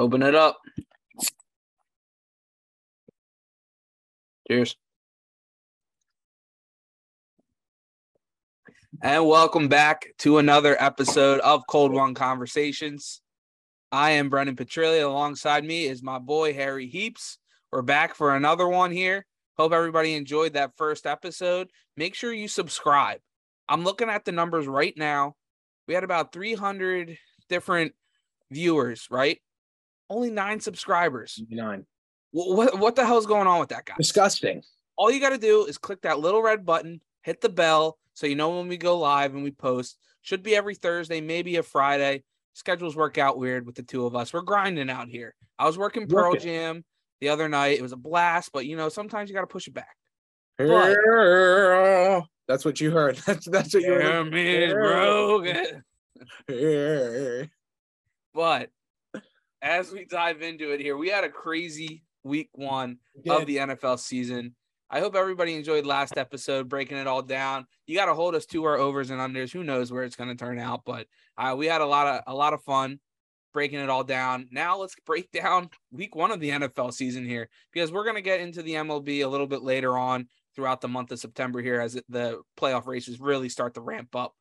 Open it up. Cheers. And welcome back to another episode of Cold One Conversations. I am Brendan Petrilli. Alongside me is my boy, Harry Heaps. We're back for another one here. Hope everybody enjoyed that first episode. Make sure you subscribe. I'm looking at the numbers right now. We had about 300 different viewers, right? Only 9 subscribers. 9. What the hell is going on with that guy? Disgusting. All you got to do is click that little red button, hit the bell, so you know when we go live and we post. Should be every Thursday, maybe a Friday. Schedules work out weird with the two of us. We're grinding out here. I was working Pearl Jam the other night. It was a blast, but, you know, sometimes you got to push it back. But, that's what you heard. That's what you heard. Is broken. But as we dive into it here, we had a crazy week one of the NFL season. I hope everybody enjoyed last episode, breaking it all down. You got to hold us to our overs and unders. Who knows where it's going to turn out, but we had a lot of fun breaking it all down. Now let's break down week one of the NFL season here, because we're going to get into the MLB a little bit later on throughout the month of September here as the playoff races really start to ramp up.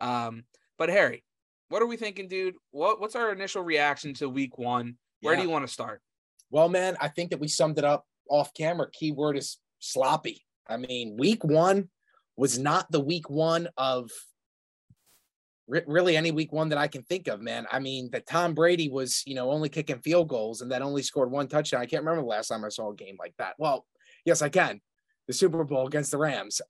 But Harry, what are we thinking, dude? What's our initial reaction to week one? Where do you want to start? Well, man, I think that we summed it up off camera. Keyword is sloppy. I mean, week one was not the week one of really any week one that I can think of, man. I mean, that Tom Brady was, you know, only kicking field goals and that only scored 1 touchdown. I can't remember the last time I saw a game like that. Well, yes, I can. The Super Bowl against the Rams.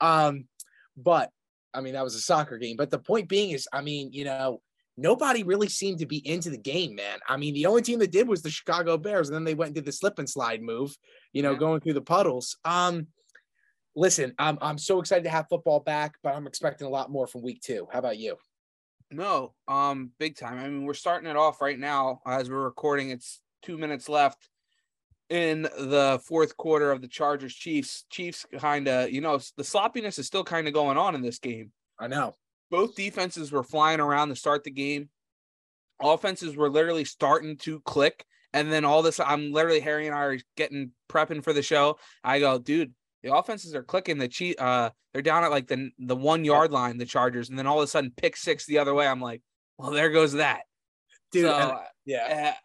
But I mean, that was a soccer game. But the point being is, I mean, you know, nobody really seemed to be into the game, man. I mean, the only team that did was the Chicago Bears, and then they went and did the slip and slide move, you know, going through the puddles. Listen, I'm so excited to have football back, but I'm expecting a lot more from week two. How about you? No, big time. I mean, we're starting it off right now as we're recording. It's 2 minutes left in the fourth quarter of the Chargers Chiefs. Chiefs kind of, you know, the sloppiness is still kind of going on in this game. I know. Both defenses were flying around to start the game. Offenses were literally starting to click. And then all this, I'm literally, Harry and I are prepping for the show. I go, dude, the offenses are clicking. They're down at like the 1 yard line, the Chargers. And then all of a sudden pick six the other way. I'm like, well, there goes that. Dude. So,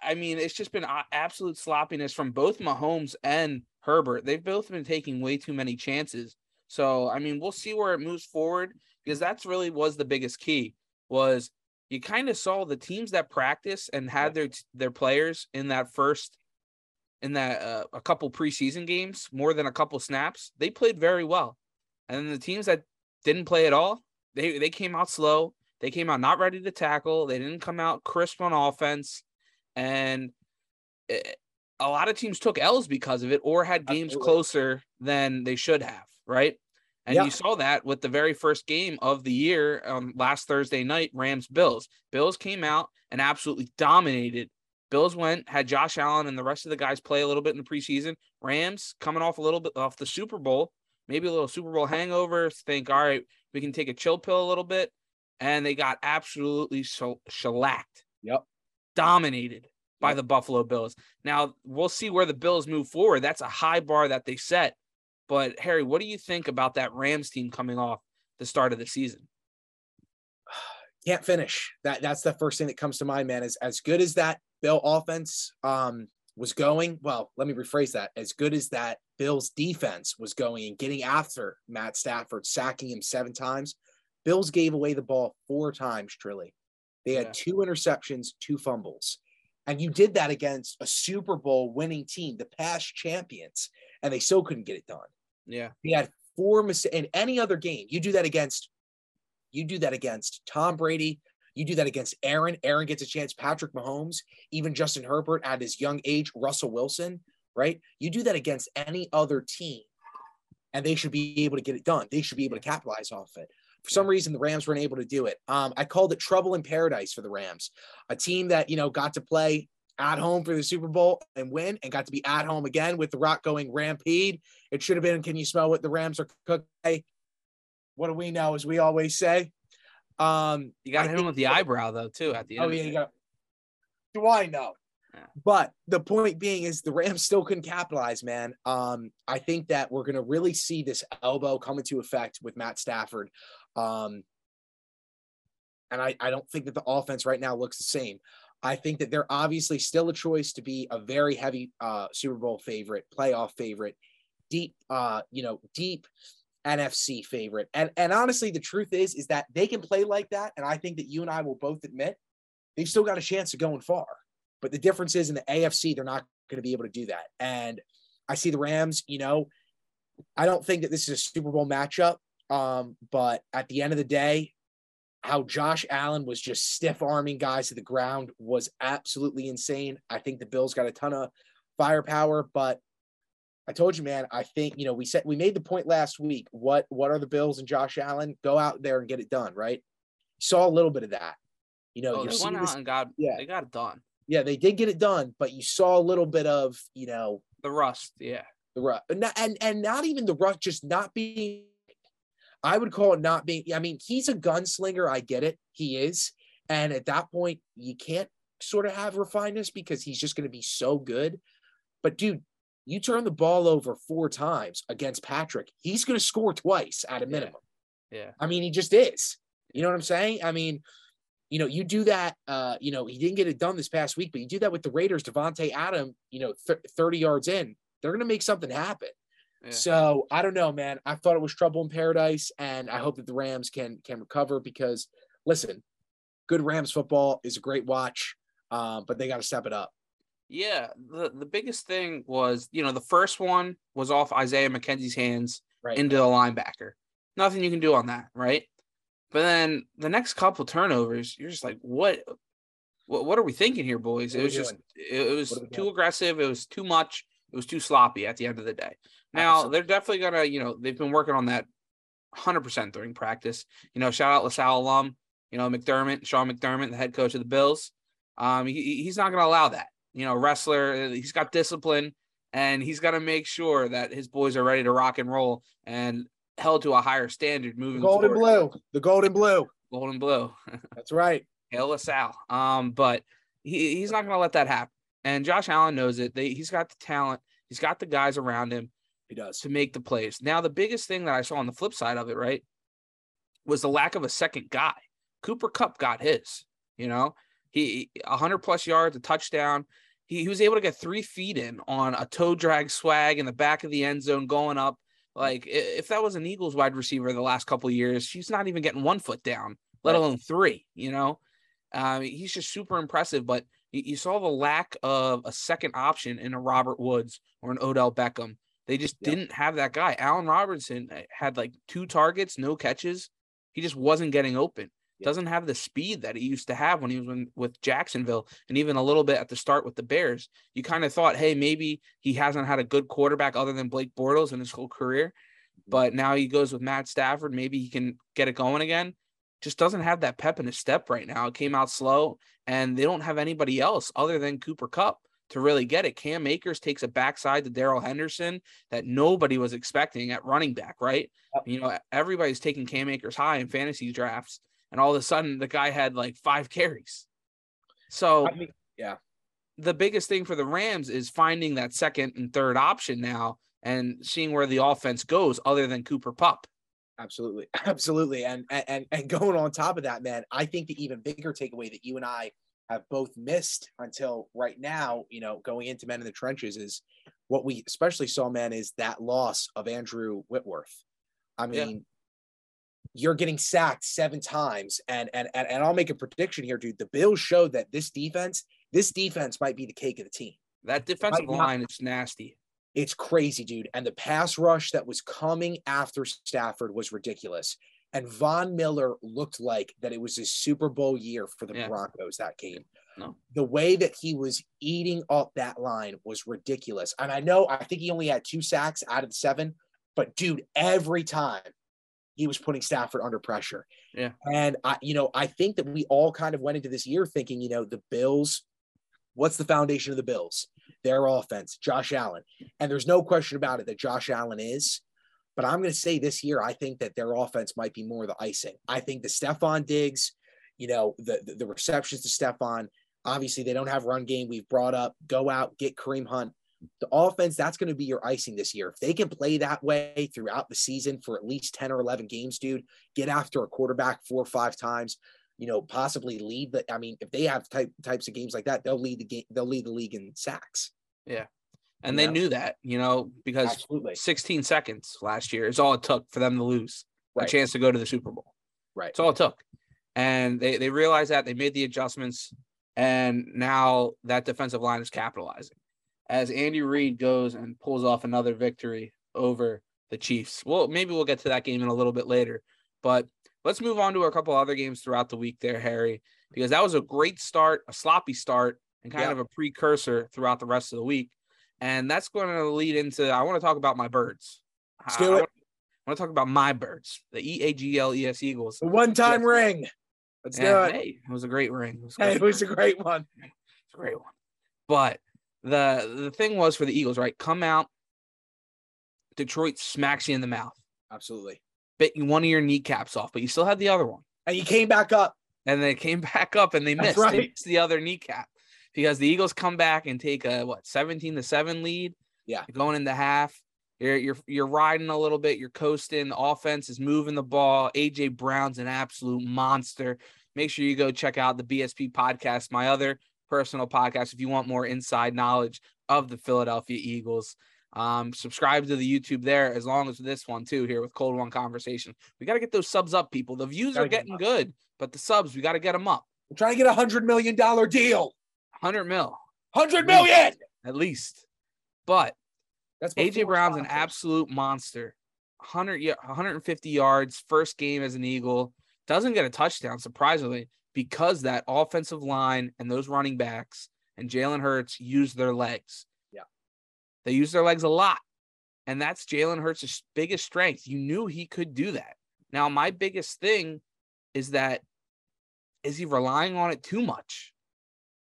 I mean, it's just been absolute sloppiness from both Mahomes and Herbert. They've both been taking way too many chances. So, I mean, we'll see where it moves forward, because that's really was the biggest key. Was you kind of saw the teams that practice and had their players in that a couple preseason games, more than a couple snaps, they played very well. And then the teams that didn't play at all, they came out slow. They came out not ready to tackle. They didn't come out crisp on offense. And a lot of teams took L's because of it, or had games closer than they should have, right? And you saw that with the very first game of the year last Thursday night, Rams-Bills. Bills came out and absolutely dominated. Bills had Josh Allen and the rest of the guys play a little bit in the preseason. Rams coming off a little bit off the Super Bowl, maybe a little Super Bowl hangover, think, all right, we can take a chill pill a little bit. And they got absolutely shellacked, dominated by the Buffalo Bills. Now, we'll see where the Bills move forward. That's a high bar that they set. But, Harry, what do you think about that Rams team coming off the start of the season? Can't finish. That's the first thing that comes to mind, man, is as good as that Bill offense was going. Well, let me rephrase that. As good as that Bills defense was going and getting after Matt Stafford, sacking him 7 times, Bills gave away the ball 4 times, Trilly. They had 2 interceptions, 2 fumbles. And you did that against a Super Bowl winning team, the past champions, and they still couldn't get it done. Yeah. He had 4 mistakes in any other game. You do that against Tom Brady. You do that against Aaron. Aaron gets a chance. Patrick Mahomes, even Justin Herbert at his young age, Russell Wilson, right? You do that against any other team and they should be able to get it done. They should be able to capitalize off it. For some reason, the Rams weren't able to do it. I called it trouble in paradise for the Rams, a team that, you know, got to play at home for the Super Bowl and win, and got to be at home again with The Rock going rampede. It should have been, can you smell what the Rams are cooking? What do we know, as we always say? You got to hit him with the eyebrow, though, too, at the end. Oh, yeah. Do I know? But the point being is the Rams still couldn't capitalize, man. I think that we're going to really see this elbow come into effect with Matt Stafford. And I don't think that the offense right now looks the same. I think that they're obviously still a choice to be a very heavy Super Bowl favorite, playoff favorite, deep NFC favorite. And honestly, the truth is that they can play like that. And I think that you and I will both admit they've still got a chance of going far. But the difference is in the AFC, they're not going to be able to do that. And I see the Rams, I don't think that this is a Super Bowl matchup. But at the end of the day, how Josh Allen was just stiff-arming guys to the ground was absolutely insane. I think the Bills got a ton of firepower, but I told you, man, I think, we made the point last week, what are the Bills and Josh Allen? Go out there and get it done, right? Saw a little bit of that. They went out and they got it done. Yeah, they did get it done, but you saw a little bit of, the rust, yeah. The rust. And not even the rust, just not being – I would call it not being – I mean, he's a gunslinger. I get it. He is. And at that point, you can't sort of have refinedness because he's just going to be so good. But, dude, you turn the ball over 4 times against Patrick, he's going to score twice at a minimum. Yeah. I mean, he just is. You know what I'm saying? I mean – you do that, he didn't get it done this past week, but you do that with the Raiders, Devontae Adams, 30 yards in, they're going to make something happen. Yeah. So I don't know, man. I thought it was trouble in paradise, and I hope that the Rams can recover because, listen, good Rams football is a great watch, but they got to step it up. Yeah, the biggest thing was, the first one was off Isaiah McKenzie's hands into the linebacker. Nothing you can do on that, right? But then the next couple turnovers, you're just like, what are we thinking here, boys? It was just, it was too aggressive. It was too much. It was too sloppy at the end of the day. Now, they're definitely going to, they've been working on that 100% during practice. Shout out LaSalle alum, McDermott, Sean McDermott, the head coach of the Bills. He's not going to allow that. Wrestler, he's got discipline, and he's got to make sure that his boys are ready to rock and roll and held to a higher standard moving forward. Golden blue. That's right. Hail LaSalle. But he's not going to let that happen. And Josh Allen knows it. He's got the talent. He's got the guys around him. He does. To make the plays. Now, the biggest thing that I saw on the flip side of it, right, was the lack of a second guy. Cooper Kupp got his, he 100-plus yards, a touchdown. He was able to get 3 feet in on a toe drag swag in the back of the end zone going up. Like, if that was an Eagles wide receiver the last couple of years, she's not even getting 1 foot down, let alone 3, He's just super impressive. But you saw the lack of a second option in a Robert Woods or an Odell Beckham. They just didn't have that guy. Allen Robinson had, 2 targets, no catches. He just wasn't getting open. Yeah. Doesn't have the speed that he used to have when he was with Jacksonville and even a little bit at the start with the Bears. You kind of thought, hey, maybe he hasn't had a good quarterback other than Blake Bortles in his whole career, but now he goes with Matt Stafford. Maybe he can get it going again. Just doesn't have that pep in his step right now. It came out slow, and they don't have anybody else other than Cooper Kupp to really get it. Cam Akers takes a backside to Darrell Henderson that nobody was expecting at running back, right? Yep. Everybody's taking Cam Akers high in fantasy drafts. And all of a sudden, the guy had 5 carries. So, the biggest thing for the Rams is finding that second and third option now and seeing where the offense goes other than Cooper Kupp. Absolutely. Absolutely. And going on top of that, man, I think the even bigger takeaway that you and I have both missed until right now, going into men in the trenches is what we especially saw, man, is that loss of Andrew Whitworth. I mean, you're getting sacked 7 times. And I'll make a prediction here, dude. The Bills showed that this defense might be the cake of the team. That defensive line is nasty. It's crazy, dude. And the pass rush that was coming after Stafford was ridiculous. And Von Miller looked like that it was his Super Bowl year for the Broncos that game. No. The way that he was eating up that line was ridiculous. And I think he only had 2 sacks out of the 7. But, dude, every time, he was putting Stafford under pressure. Yeah. And I think that we all kind of went into this year thinking, the Bills, what's the foundation of the Bills? Their offense, Josh Allen. And there's no question about it that Josh Allen is, but I'm going to say this year, I think that their offense might be more the icing. I think the Stephon Diggs, the receptions to Stephon, Obviously, they don't have run game. We've brought up, go out, get Kareem Hunt. The offense, that's going to be your icing this year. If they can play that way throughout the season for at least 10 or 11 games, dude, get after a quarterback 4 or 5 times, you know, possibly lead the, I mean, if they have types of games like that, they'll lead the game, they'll lead the league in sacks. Yeah. And they knew that, you know, because absolutely. 16 seconds last year is all it took for them to lose a chance to go to the Super Bowl. Right. It's all it took. And they realized that, they made the adjustments, and now that defensive line is capitalizing. As Andy Reid goes and pulls off another victory over the Chiefs. Well, maybe we'll get to that game in a little bit later, but let's move on to a couple other games throughout the week there, Harry, because that was a great start, a sloppy start, and kind of a precursor throughout the rest of the week. And that's going to lead into, I want to talk about my birds. I want to talk about my birds, the EAGLES Eagles. One-time ring. Let's do it. Hey, it was a great ring. It was a great one. It's a great one. But the thing was for the Eagles, right? Come out, Detroit smacks you in the mouth. Absolutely. Bit you one of your kneecaps off, but you still had the other one. And you came back up. And they came back up and they missed. Right. They missed the other kneecap. Because the Eagles come back and take a 17-7 lead. Yeah, you're going into half, you're riding a little bit, you're coasting. The offense is moving the ball. AJ Brown's an absolute monster. Make sure you go check out the BSP podcast, my other personal podcast, if you want more inside knowledge of the Philadelphia Eagles. Subscribe to the YouTube there, as long as this one too. Here with Cold One Conversation, we got to get those subs up, people. The views are getting good, but the subs, we got to get them up. We're trying to get $100 million deal. 100 million at least. But that's AJ Brown's an absolute monster. 150 yards first game as an Eagle, doesn't get a touchdown surprisingly, because that offensive line and those running backs and Jalen Hurts use their legs. Yeah, they use their legs a lot, and that's Jalen Hurts' biggest strength. You knew he could do that. Now my biggest thing is that, is he relying on it too much?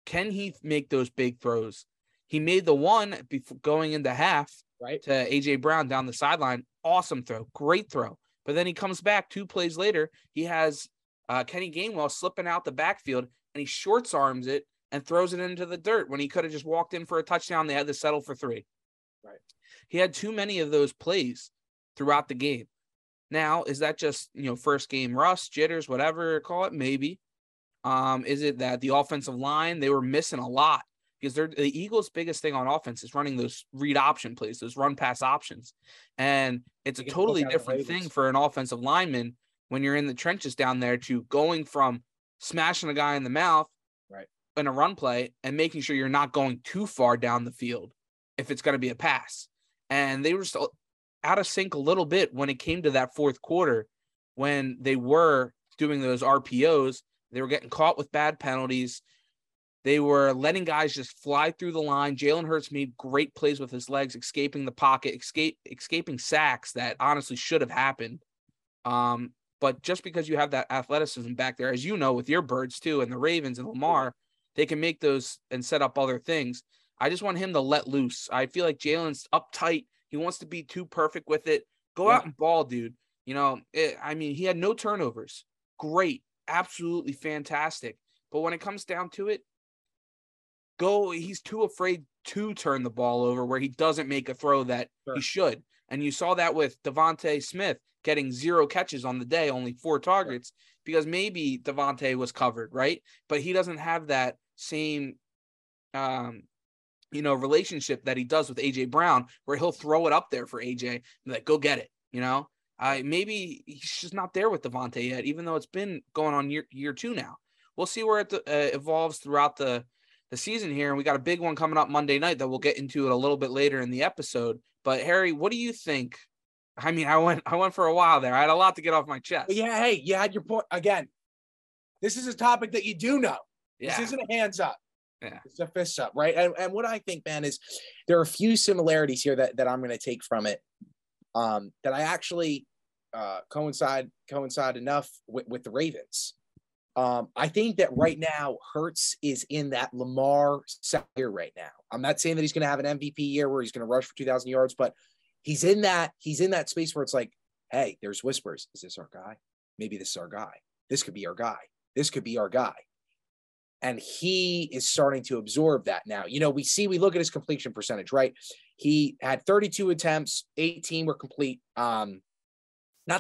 Can he make those big throws? He made the one before going into half to AJ Brown down the sideline. Awesome throw. Great throw. But then he comes back 2 plays later. He has Kenny Gainwell slipping out the backfield, and he shorts arms it and throws it into the dirt when he could have just walked in for a touchdown. They had to settle for 3. Right. He had too many of those plays throughout the game. Now, is that just, you know, first game rust, jitters, whatever you call it? Maybe. Is it that the offensive line, they were missing a lot? Because the Eagles' biggest thing on offense is running those read option plays, those run pass options. And it's a totally different thing for an offensive lineman when you're in the trenches down there to going from smashing a guy in the mouth in a run play and making sure you're not going too far down the field if it's going to be a pass. And they were still out of sync a little bit when it came to that fourth quarter when they were doing those RPOs. They were getting caught with bad penalties. They were letting guys just fly through the line. Jalen Hurts made great plays with his legs, escaping the pocket, escaping sacks that honestly should have happened. But just because you have that athleticism back there, as you know, with your birds too, and the Ravens and Lamar, they can make those and set up other things. I just want him to let loose. I feel like Jalen's uptight. He wants to be too perfect with it. Go out and ball, dude. You know, he had no turnovers. Great. Absolutely fantastic. But when it comes down to it, he's too afraid to turn the ball over where he doesn't make a throw that he should. And you saw that with DeVonta Smith getting 0 catches on the day, only 4 targets, because maybe DeVonta was covered, right? But he doesn't have that same relationship that he does with AJ Brown, where he'll throw it up there for AJ and be like, go get it, you know? Maybe he's just not there with DeVonta yet, even though it's been going on year 2 now. We'll see where it evolves throughout the season here. And we got a big one coming up Monday night that we'll get into it a little bit later in the episode. But Harry, what do you think? I mean, I went for a while there. I had a lot to get off my chest. Yeah. Hey, you had your point again. This is a topic that you do know. Yeah. This isn't a hands up. Yeah. It's a fist up. Right. And what I think, man, is there are a few similarities here that I'm going to take from it that I actually, coincide enough with the Ravens. I think that right now Hurts is in that Lamar year right now. I'm not saying that he's going to have an MVP year where he's going to rush for 2,000 yards, but he's in that space where it's like, hey, there's whispers. Is this our guy? Maybe this is our guy. This could be our guy. This could be our guy. And he is starting to absorb that now. You know, we look at his completion percentage, right? He had 32 attempts, 18 were complete. Not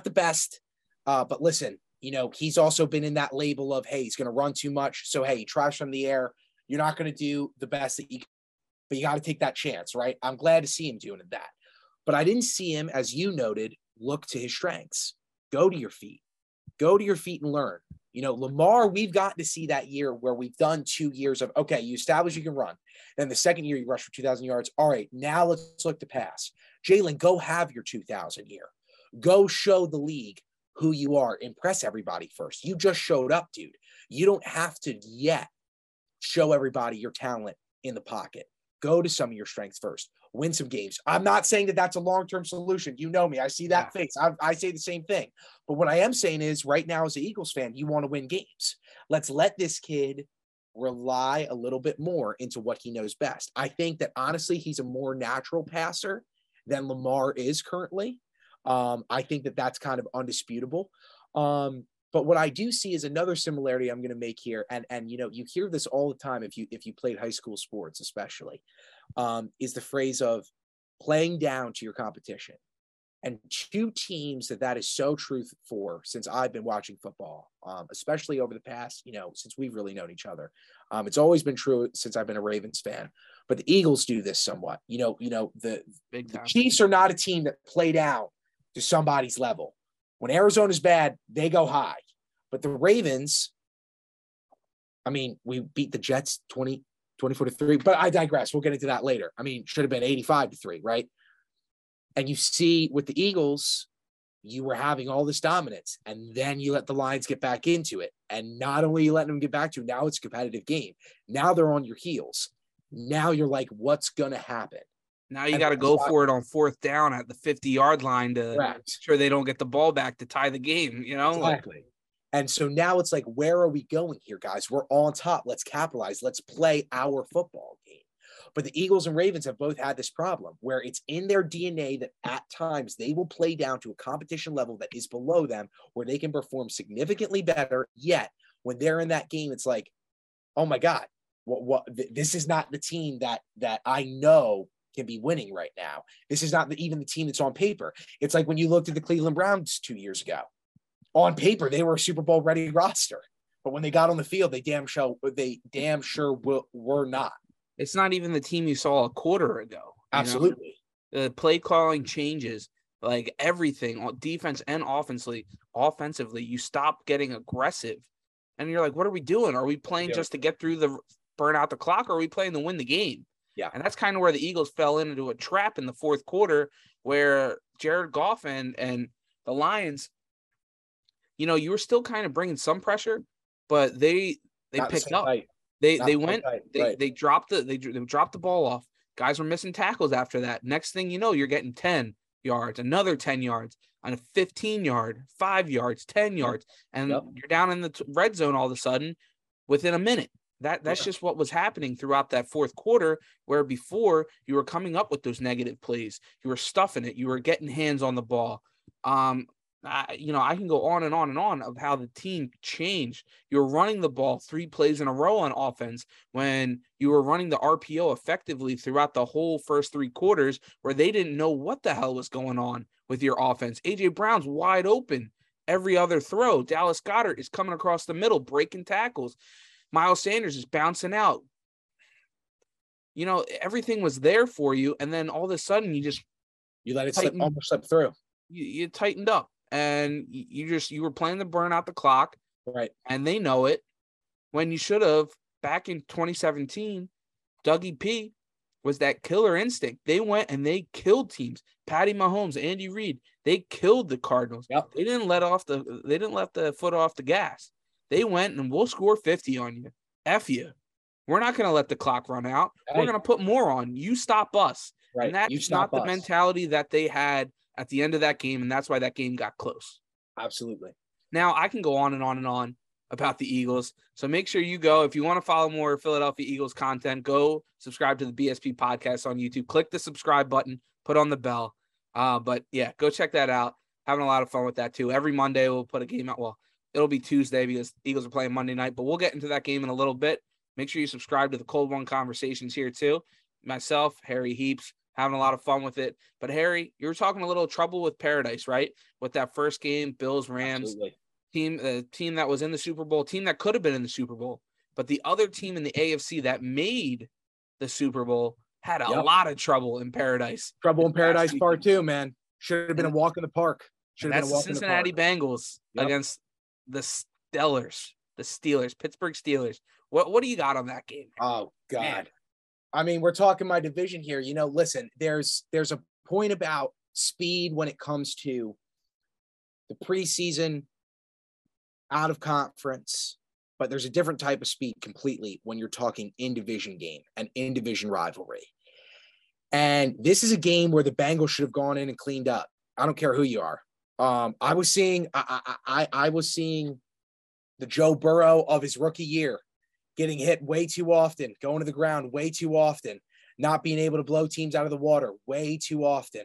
the best, but listen, you know, he's also been in that label of, hey, he's going to run too much. So, hey, he tries from the air. You're not going to do the best that you can, but you got to take that chance, right? I'm glad to see him doing that. But I didn't see him, as you noted, look to his strengths. Go to your feet. Go to your feet and learn. You know, Lamar, we've gotten to see that year where we've done 2 years of, okay, you establish you can run. Then the second year you rush for 2,000 yards. All right, now let's look to pass. Jalen, go have your 2,000 year. Go show the league who you are. Impress everybody first. You just showed up, dude. You don't have to yet show everybody your talent in the pocket. Go to some of your strengths first. Win some games. I'm not saying that that's a long-term solution. You know me. I see that face. I say the same thing. But what I am saying is right now as an Eagles fan, you want to win games. Let's let this kid rely a little bit more into what he knows best. I think that, honestly, he's a more natural passer than Lamar is currently. I think that that's kind of undisputable. But what I do see is another similarity I'm going to make here. And, you know, you hear this all the time if you played high school sports, especially, is the phrase of playing down to your competition. And two teams that is so true for since I've been watching football, especially over the past, you know, since we've really known each other. It's always been true since I've been a Ravens fan, but the Eagles do this somewhat. You know, the Chiefs are not a team that played out to somebody's level. When Arizona's bad, they go high. But the Ravens, I mean, we beat the Jets 24-3, but I digress. We'll get into that later. I mean, should have been 85-3, right? And you see with the Eagles, you were having all this dominance, and then you let the Lions get back into it. And not only are you letting them get back to it, now it's a competitive game. Now they're on your heels. Now you're like, what's going to happen? Now you got to go for it on fourth down at the 50-yard line to make sure they don't get the ball back to tie the game, you know? Exactly. And so now it's like, where are we going here, guys? We're on top. Let's capitalize. Let's play our football game. But the Eagles and Ravens have both had this problem where it's in their DNA that at times they will play down to a competition level that is below them where they can perform significantly better. Yet when they're in that game, it's like, oh my God, this is not the team that I know can be winning right now. This is not even the team that's on paper. It's like when you looked at the Cleveland Browns 2 years ago. On paper, they were a Super Bowl ready roster, but when they got on the field, they damn sure were not. It's not even the team you saw a quarter ago. Absolutely, the play calling changes, like everything on defense and offensively. You stop getting aggressive, and you're like, "What are we doing? Are we playing just to get through the burn out the clock? Or are we playing to win the game?" Yeah, and that's kind of where the Eagles fell into a trap in the fourth quarter, where Jared Goff and the Lions, you know, you were still kind of bringing some pressure, but they picked up. They dropped the ball off. Guys were missing tackles after that. Next thing you know, you're getting 10 yards, another 10 yards, on a 15-yard, 5 yards, 10 yards, and you're down in the red zone all of a sudden within a minute. That's just what was happening throughout that fourth quarter, where before you were coming up with those negative plays. You were stuffing it. You were getting hands on the ball. I can go on and on and on of how the team changed. You were running the ball 3 plays in a row on offense when you were running the RPO effectively throughout the whole first 3 quarters, where they didn't know what the hell was going on with your offense. AJ Brown's wide open every other throw. Dallas Goedert is coming across the middle, breaking tackles. Miles Sanders is bouncing out. You know, everything was there for you, and then all of a sudden you let it slip, almost slip through. You tightened up. And you were playing to burn out the clock, right? And they know it. When you should have, back in 2017, Dougie P was that killer instinct. They went and they killed teams. Patty Mahomes, Andy Reid, they killed the Cardinals. Yep. They didn't let the foot off the gas. They went and we'll score 50 on you. F you. We're not going to let the clock run out. Right. We're going to put more on you. Stop us. Right. And that's not the mentality that they had at the end of that game, and that's why that game got close. Absolutely. Now, I can go on and on and on about the Eagles, so make sure you go. If you want to follow more Philadelphia Eagles content, go subscribe to the BSP podcast on YouTube. Click the subscribe button, put on the bell. But, yeah, go check that out. Having a lot of fun with that, too. Every Monday we'll put a game out. Well, it'll be Tuesday because Eagles are playing Monday night, but we'll get into that game in a little bit. Make sure you subscribe to the Cold One Conversations here too. Myself, Harry Heaps, having a lot of fun with it. But Harry, you were talking a little trouble with paradise, right? With that first game, Bills, Rams. Absolutely. Team that was in the Super Bowl, team that could have been in the Super Bowl, but the other team in the AFC that made the Super Bowl had a lot of trouble in paradise. Trouble in paradise part two, man. Should have been a walk in the park. That's the Cincinnati Bengals against the Steelers, Pittsburgh Steelers. What do you got on that game? Oh, God. Man. I mean, we're talking my division here. You know, listen, there's a point about speed when it comes to the preseason, out of conference, but there's a different type of speed completely when you're talking in-division game and in-division rivalry. And this is a game where the Bengals should have gone in and cleaned up. I don't care who you are. I was seeing the Joe Burrow of his rookie year getting hit way too often, going to the ground way too often, not being able to blow teams out of the water way too often.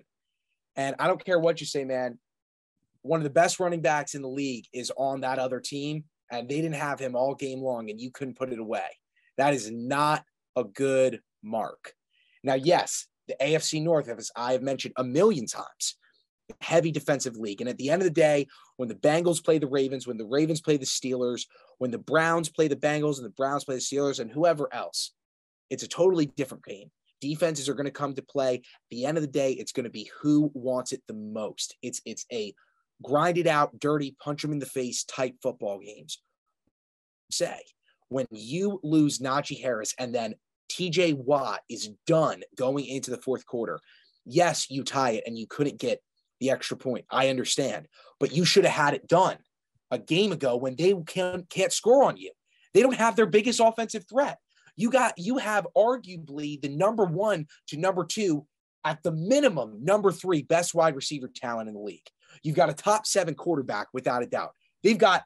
And I don't care what you say, man. One of the best running backs in the league is on that other team, and they didn't have him all game long, and you couldn't put it away. That is not a good mark. Now, yes, the AFC North, as I have mentioned a million times, heavy defensive league. And at the end of the day, when the Bengals play the Ravens, when the Ravens play the Steelers, when the Browns play the Bengals and the Browns play the Steelers and whoever else, it's a totally different game. Defenses are going to come to play. At the end of the day, it's going to be who wants it the most. It's a grind it out, dirty, punch them in the face type football games. Say, when you lose Najee Harris and then TJ Watt is done going into the fourth quarter, yes, you tie it and you couldn't get the extra point. I understand, but you should have had it done a game ago when they can't score on you. They don't have their biggest offensive threat. You have arguably the number one to number two, at the minimum, number three best wide receiver talent in the league. You've got a top seven quarterback, without a doubt. They've got,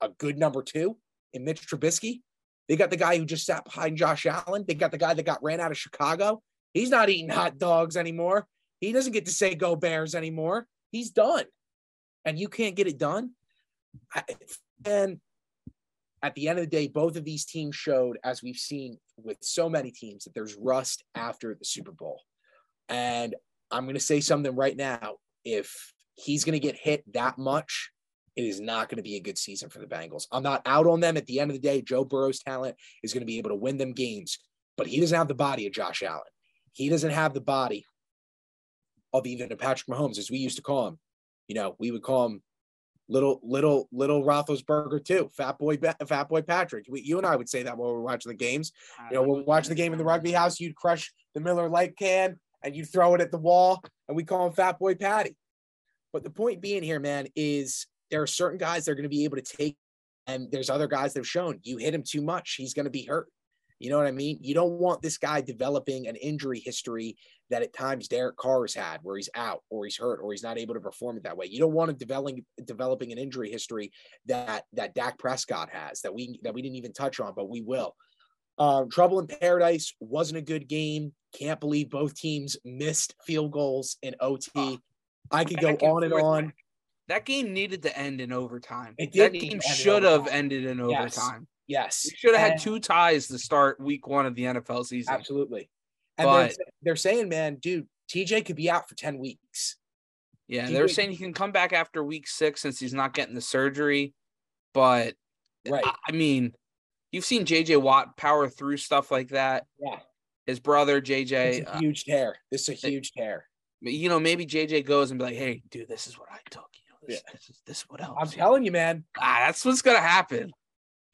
a good number two in Mitch Trubisky? They got the guy who just sat behind Josh Allen. They got the guy that ran out of Chicago. He's not eating hot dogs anymore. He doesn't get to say go Bears anymore. He's done. And you can't get it done? And at the end of the day, both of these teams showed, as we've seen with so many teams, that there's rust after the Super Bowl. And I'm going to say something right now. If he's going to get hit that much, it is not going to be a good season for the Bengals. I'm not out on them. At the end of the day, Joe Burrow's talent is going to be able to win them games, but he doesn't have the body of Josh Allen. He doesn't have the body of even a Patrick Mahomes, as we used to call him. You know, we would call him little Roethlisberger too, Fat Boy Patrick. You and I would say that while we're watching the games. You know, we'll watch the game in the Rugby House. You'd crush the Miller Lite can, and you throw it at the wall, and we call him Fat Boy Patty. But the point being here, man, is there are certain guys that are going to be able to take, and there's other guys that have shown you hit him too much, he's going to be hurt. You know what I mean? You don't want this guy developing an injury history that at times Derek Carr has had, where he's out or he's hurt or he's not able to perform it that way. You don't want him developing an injury history that Dak Prescott has, that we didn't even touch on, but we will. Trouble in Paradise wasn't a good game. Can't believe both teams missed field goals in OT. I could go on and on. That game needed to end in overtime. That game should have ended in overtime. Yes. We should have had two ties to start week one of the NFL season. Absolutely. And they're saying, man, dude, TJ could be out for 10 weeks. Yeah, they're saying he can come back after week 6 since he's not getting the surgery. But, right. I mean, you've seen JJ Watt power through stuff like that. Yeah. His brother, JJ. It's a huge tear. You know, maybe JJ goes and be like, hey, dude, this is what I took. You know, this is what else. I'm telling you, man. That's what's going to happen.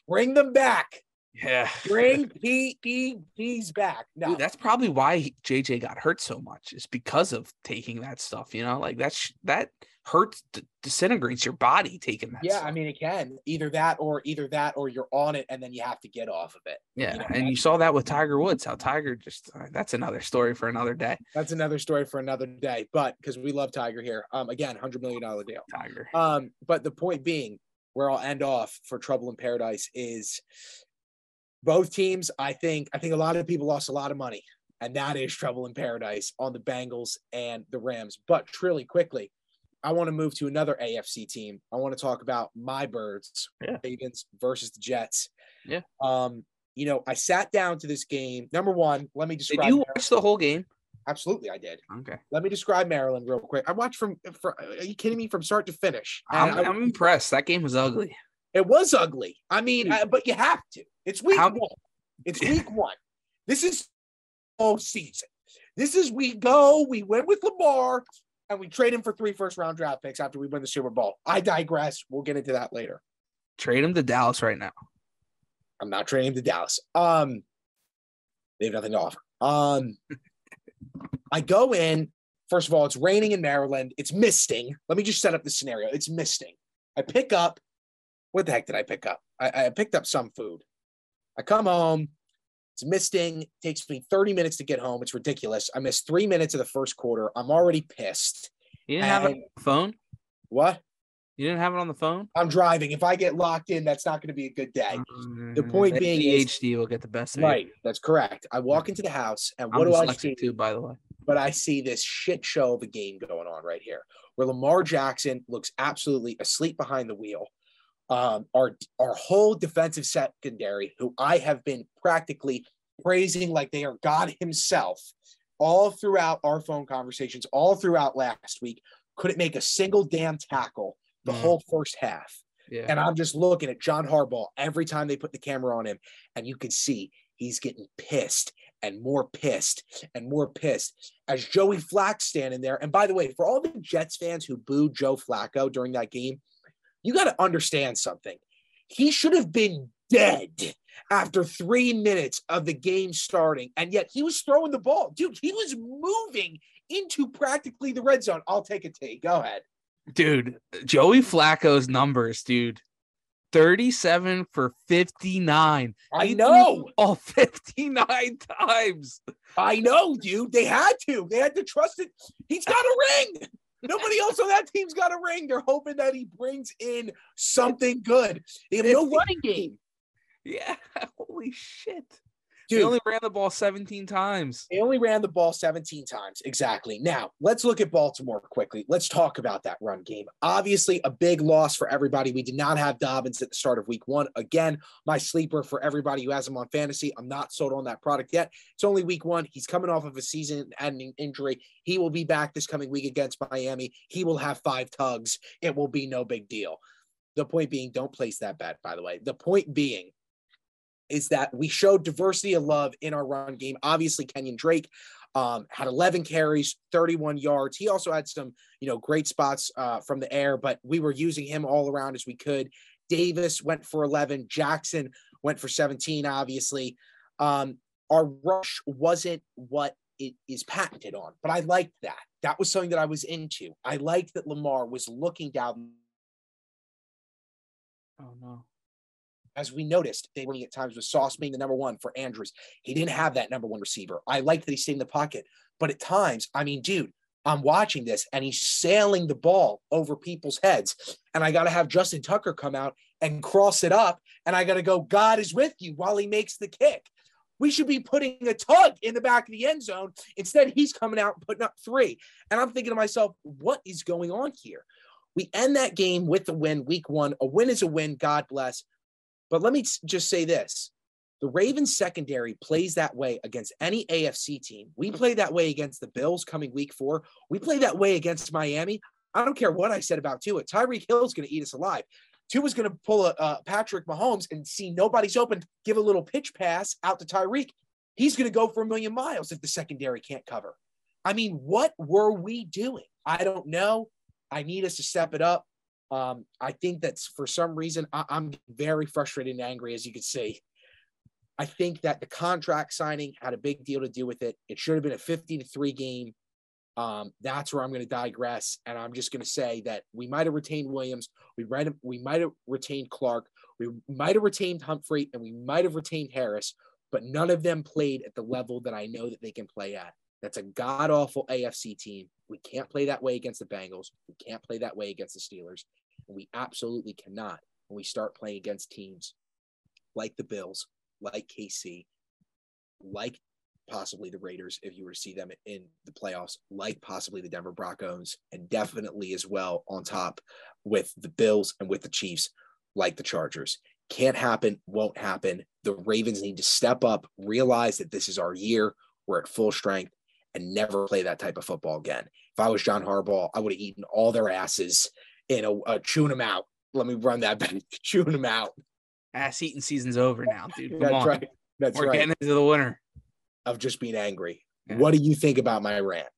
Bring them back. Yeah. Bring PEDs back. No. Dude, that's probably why JJ got hurt so much. It's because of taking that stuff, you know? Like, that hurts, disintegrates your body taking that stuff. I mean, it can. Either that or you're on it, and then you have to get off of it. Yeah, you know, and you saw that with Tiger Woods, how Tiger just – that's another story for another day. But because we love Tiger here. Again, $100 million deal. Tiger. But the point being, where I'll end off for Trouble in Paradise is both teams. I think a lot of people lost a lot of money, and that is Trouble in Paradise on the Bengals and the Rams. But really quickly, I want to move to another AFC team. I want to talk about my birds, Ravens versus the Jets. Yeah. You know, I sat down to this game. Number one, let me describe. Did you watch the whole game? Absolutely, I did. Okay. Let me describe Maryland real quick. I watched from are you kidding me? From start to finish. I'm impressed. That game was ugly. It was ugly. I mean, but you have to. It's week one. It's week one. This is all season. This is we win with Lamar, and we trade him for 3 first-round draft picks after we win the Super Bowl. I digress. We'll get into that later. Trade him to Dallas right now. I'm not trading him to Dallas. They have nothing to offer. I go in. First of all, it's raining in Maryland. It's misting. Let me just set up the scenario. It's misting. I pick up. What the heck did I pick up? I picked up some food. I come home. It's misting. It takes me 30 minutes to get home. It's ridiculous. I missed 3 minutes of the first quarter. I'm already pissed. You didn't have it on the phone? What? You didn't have it on the phone? I'm driving. If I get locked in, that's not going to be a good day. The point being ADHD will get the best of you. Right. That's correct. I walk into the house, and what do I see? Too, by the way. But I see this shit show of a game going on right here where Lamar Jackson looks absolutely asleep behind the wheel. Our whole defensive secondary, who I have been practically praising like they are God himself all throughout our phone conversations, all throughout last week, couldn't make a single damn tackle the whole first half. Yeah. And I'm just looking at John Harbaugh every time they put the camera on him, and you can see he's getting pissed and more pissed and more pissed as Joey Flacco's standing there. And by the way, for all the Jets fans who booed Joe Flacco during that game, you got to understand something. He should have been dead after 3 minutes of the game starting, and yet he was throwing the ball. Dude, he was moving into practically the red zone. I'll take a take. Go ahead. Dude, Joey Flacco's numbers, dude. 37 for 59. I know. Oh, 59 times. I know, dude. They had to. They had to trust it. He's got a ring. Nobody else on that team's got a ring. They're hoping that he brings in something good. They have no running game. Yeah. Holy shit. Dude, they only ran the ball 17 times. Exactly. Now, let's look at Baltimore quickly. Let's talk about that run game. Obviously, a big loss for everybody. We did not have Dobbins at the start of week one. Again, my sleeper for everybody who has him on fantasy. I'm not sold on that product yet. It's only week one. He's coming off of a season-ending injury. He will be back this coming week against Miami. He will have 5 tugs. It will be no big deal. The point being, don't place that bet, by the way. The point being is that we showed diversity of love in our run game. Obviously, Kenyon Drake had 11 carries, 31 yards. He also had some, great spots from the air, but we were using him all around as we could. Davis went for 11. Jackson went for 17, obviously. Our rush wasn't what it is patented on, but I liked that. That was something that I was into. I liked that Lamar was looking down. Oh, no. As we noticed, they were at times with Sauce being the number one for Andrews. He didn't have that number one receiver. I like that he stayed in the pocket. But at times, I mean, dude, I'm watching this, and he's sailing the ball over people's heads. And I got to have Justin Tucker come out and cross it up. And I got to go, God is with you while he makes the kick. We should be putting a tug in the back of the end zone. Instead, he's coming out and putting up 3. And I'm thinking to myself, what is going on here? We end that game with the win, week one. A win is a win. God bless. But let me just say this. The Ravens secondary plays that way against any AFC team. We play that way against the Bills coming week 4. We play that way against Miami. I don't care what I said about Tua. Tyreek Hill is going to eat us alive. Tua's going to pull a Patrick Mahomes and see nobody's open, give a little pitch pass out to Tyreek. He's going to go for a million miles if the secondary can't cover. I mean, what were we doing? I don't know. I need us to step it up. I think that's for some reason, I'm very frustrated and angry, as you can see. I think that the contract signing had a big deal to do with it. It should have been a 50-3 game. That's where I'm going to digress. And I'm just going to say that we might have retained Williams. We might have retained Clark. We might have retained Humphrey, and we might have retained Harris, but none of them played at the level that I know that they can play at. That's a god-awful AFC team. We can't play that way against the Bengals. We can't play that way against the Steelers. And we absolutely cannot when we start playing against teams like the Bills, like KC, like possibly the Raiders, if you were to see them in the playoffs, like possibly the Denver Broncos, and definitely as well on top with the Bills and with the Chiefs, like the Chargers. Can't happen, won't happen. The Ravens need to step up, realize that this is our year. We're at full strength and never play that type of football again. If I was John Harbaugh, I would have eaten all their asses and chewing them out. Let me run that back, chewing them out. Ass eating season's over now, dude. Come That's on. Right. That's We're right. getting into the winter. Of just being angry. Yeah. What do you think about my rant?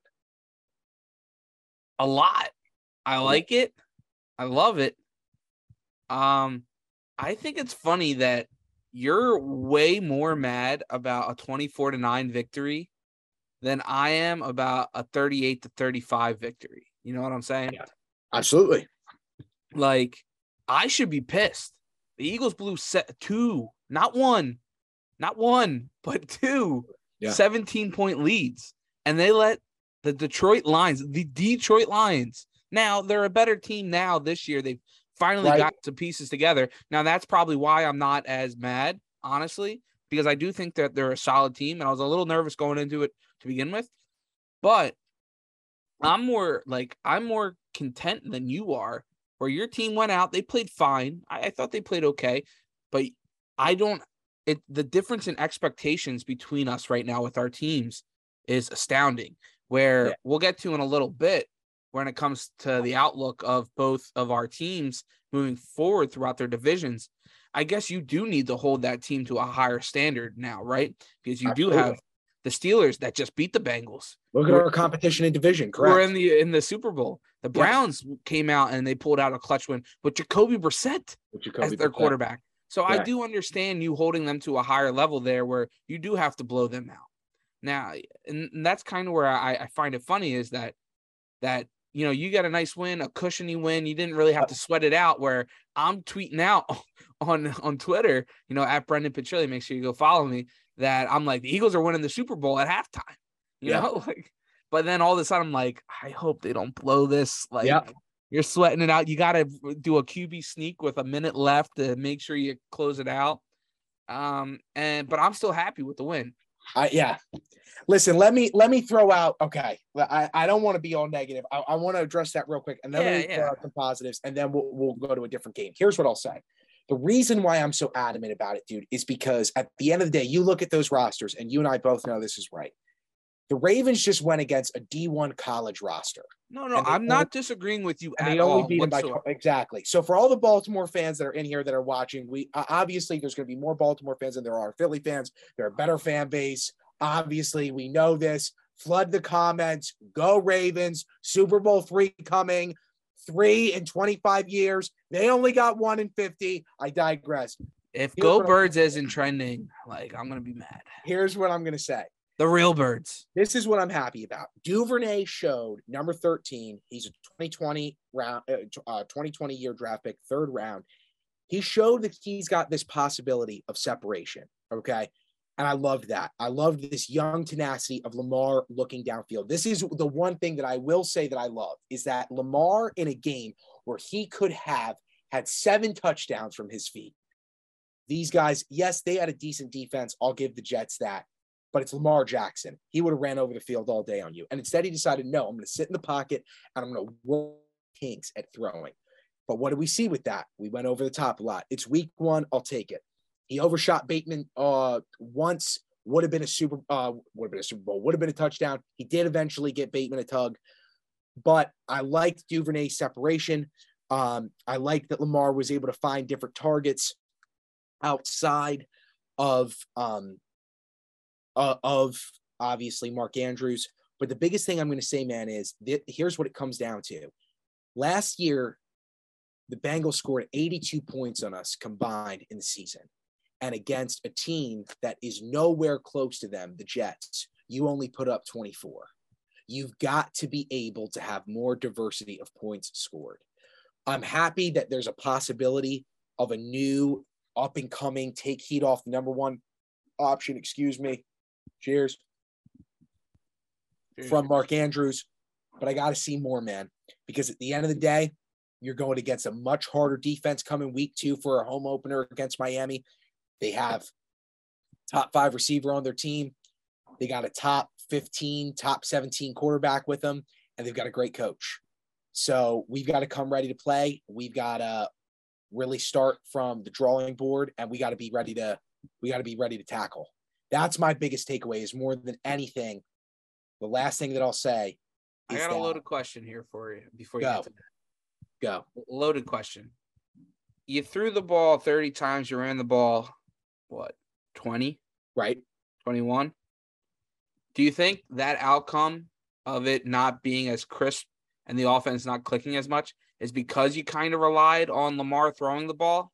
A lot. I like it. I love it. I think it's funny that you're way more mad about a 24-9 victory than I am about a 38-35 victory. You know what I'm saying? Yeah, absolutely. Like, I should be pissed. The Eagles blew two 17-point leads, and they let the Detroit Lions. Now, they're a better team now this year. They've finally got some pieces together. Now, that's probably why I'm not as mad, honestly, because I do think that they're a solid team, and I was a little nervous going into it to begin with. But I'm more content than you are, where your team went out. They played fine. I thought they played okay, but the difference in expectations between us right now with our teams is astounding, where we'll get to in a little bit when it comes to the outlook of both of our teams moving forward throughout their divisions. I guess you do need to hold that team to a higher standard now, right? Because you Absolutely. Do have the Steelers that just beat the Bengals. Look at our competition in division, correct? We're in the Super Bowl. The Browns came out and they pulled out a clutch win with Jacoby Brissett as their quarterback. So I do understand you holding them to a higher level there, where you do have to blow them out. Now, and that's kind of where I find it funny is that you know, you got a nice win, a cushiony win. You didn't really have to sweat it out, where I'm tweeting out on Twitter, you know, at Brendan Petrilli, make sure you go follow me, that I'm like, the Eagles are winning the Super Bowl at halftime, you know? Like, but then all of a sudden I'm like, I hope they don't blow this. Like, you're sweating it out. You got to do a QB sneak with a minute left to make sure you close it out. But I'm still happy with the win. Listen, let me throw out. Okay. I don't want to be all negative. I want to address that real quick. And then let me throw out some positives, and then we'll go to a different game. Here's what I'll say. The reason why I'm so adamant about it, dude, is because at the end of the day, you look at those rosters, and you and I both know this is right. The Ravens just went against a D1 college roster. No, I'm not disagreeing with you at all. Exactly. So for all the Baltimore fans that are in here that are watching, we obviously there's going to be more Baltimore fans than there are Philly fans. They're a better fan base. Obviously, we know this. Flood the comments. Go Ravens. Super Bowl III coming. 3 in 25 years. They only got 1 in 50. I digress. If Here's Go Birds isn't trending, like, I'm going to be mad. Here's what I'm going to say. The real birds. This is what I'm happy about. Duvernay showed number 13. He's a 2020 year draft pick, third round. He showed that he's got this possibility of separation. Okay. And I loved that. I loved this young tenacity of Lamar looking downfield. This is the one thing that I will say that I love is that Lamar in a game where he could have had 7 touchdowns from his feet. These guys, yes, they had a decent defense. I'll give the Jets that. But it's Lamar Jackson. He would have ran over the field all day on you. And instead he decided, no, I'm going to sit in the pocket and I'm going to work kinks at throwing. But what do we see with that? We went over the top a lot. It's week 1. I'll take it. He overshot Bateman once, would have been a Super Bowl, would have been a touchdown. He did eventually get Bateman a tug. But I liked Duvernay's separation. I liked that Lamar was able to find different targets outside of obviously Mark Andrews. But the biggest thing I'm going to say, man, is here's what it comes down to. Last year, the Bengals scored 82 points on us combined in the season, and against a team that is nowhere close to them, the Jets, you only put up 24. You've got to be able to have more diversity of points scored. I'm happy that there's a possibility of a new up-and-coming take heat off the number one option, excuse me, Cheers. From Mark Andrews. But I got to see more, man, because at the end of the day, you're going against a much harder defense coming week 2 for a home opener against Miami. They have top 5 receiver on their team. They got a top 15, top 17 quarterback with them, and they've got a great coach. So we've got to come ready to play. We've got to really start from the drawing board, and we got to be ready to tackle. That's my biggest takeaway, is more than anything. The last thing that I'll say is, I got a loaded question here for you before you get to that. Go. Loaded question. You threw the ball 30 times. You ran the ball, what, 20? Right. 21? Do you think that outcome of it not being as crisp and the offense not clicking as much is because you kind of relied on Lamar throwing the ball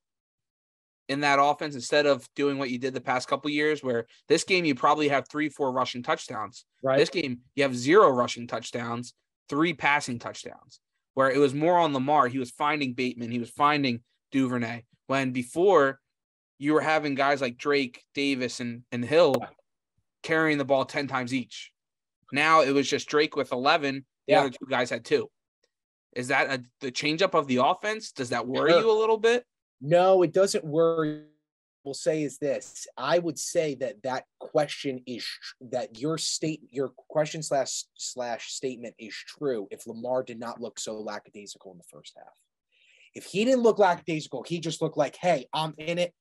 in that offense instead of doing what you did the past couple of years, where this game you probably have 3-4 rushing touchdowns? Right. This game you have 0 rushing touchdowns, 3 passing touchdowns, where it was more on Lamar. He was finding Bateman. He was finding Duvernay, when before you were having guys like Drake, Davis, and Hill carrying the ball 10 times each. Now it was just Drake with 11. The other two guys had 2. Is that the changeup of the offense? Does that worry you a little bit? No, it doesn't worry. We'll say is this. I would say that question is that your question slash statement is true. If Lamar did not look so lackadaisical in the first half, if he didn't look lackadaisical, he just looked like, hey, I'm in it.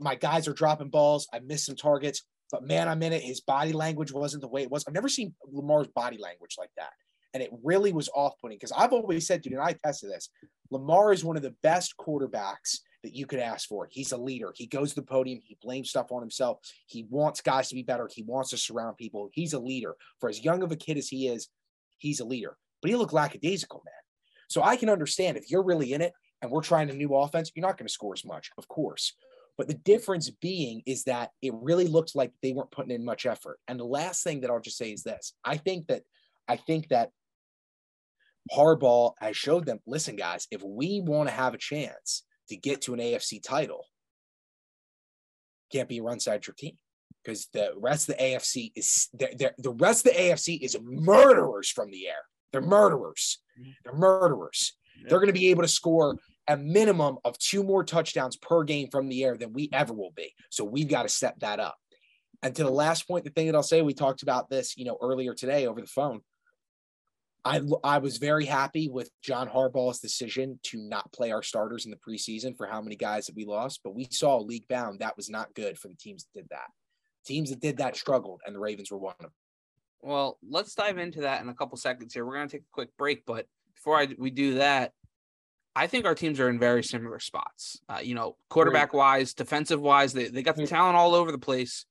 My guys are dropping balls. I missed some targets, but man, I'm in it. His body language wasn't the way it was. I've never seen Lamar's body language like that. And it really was off-putting, because I've always said, dude, and I tested this, Lamar is one of the best quarterbacks that you could ask for. He's a leader. He goes to the podium. He blames stuff on himself. He wants guys to be better. He wants to surround people. He's a leader. For as young of a kid as he is, he's a leader. But he looked lackadaisical, man. So I can understand if you're really in it and we're trying a new offense, you're not going to score as much, of course. But the difference being is that it really looked like they weren't putting in much effort. And the last thing that I'll just say is this. I think that Harbaugh has showed them, listen, guys, if we want to have a chance to get to an AFC title, can't be a run-side your team, because the rest of the AFC is murderers from the air. They're murderers. They're murderers. They're going to be able to score a minimum of 2 more touchdowns per game from the air than we ever will be. So we've got to step that up. And to the last point, the thing that I'll say, we talked about this, earlier today over the phone. I was very happy with John Harbaugh's decision to not play our starters in the preseason for how many guys that we lost, but we saw league bound that was not good for the teams that did that. Teams that did that struggled, and the Ravens were one of them. Well, let's dive into that in a couple seconds here. We're going to take a quick break, but before we do that, I think our teams are in very similar spots. Quarterback-wise, defensive-wise, they got the talent all over the place.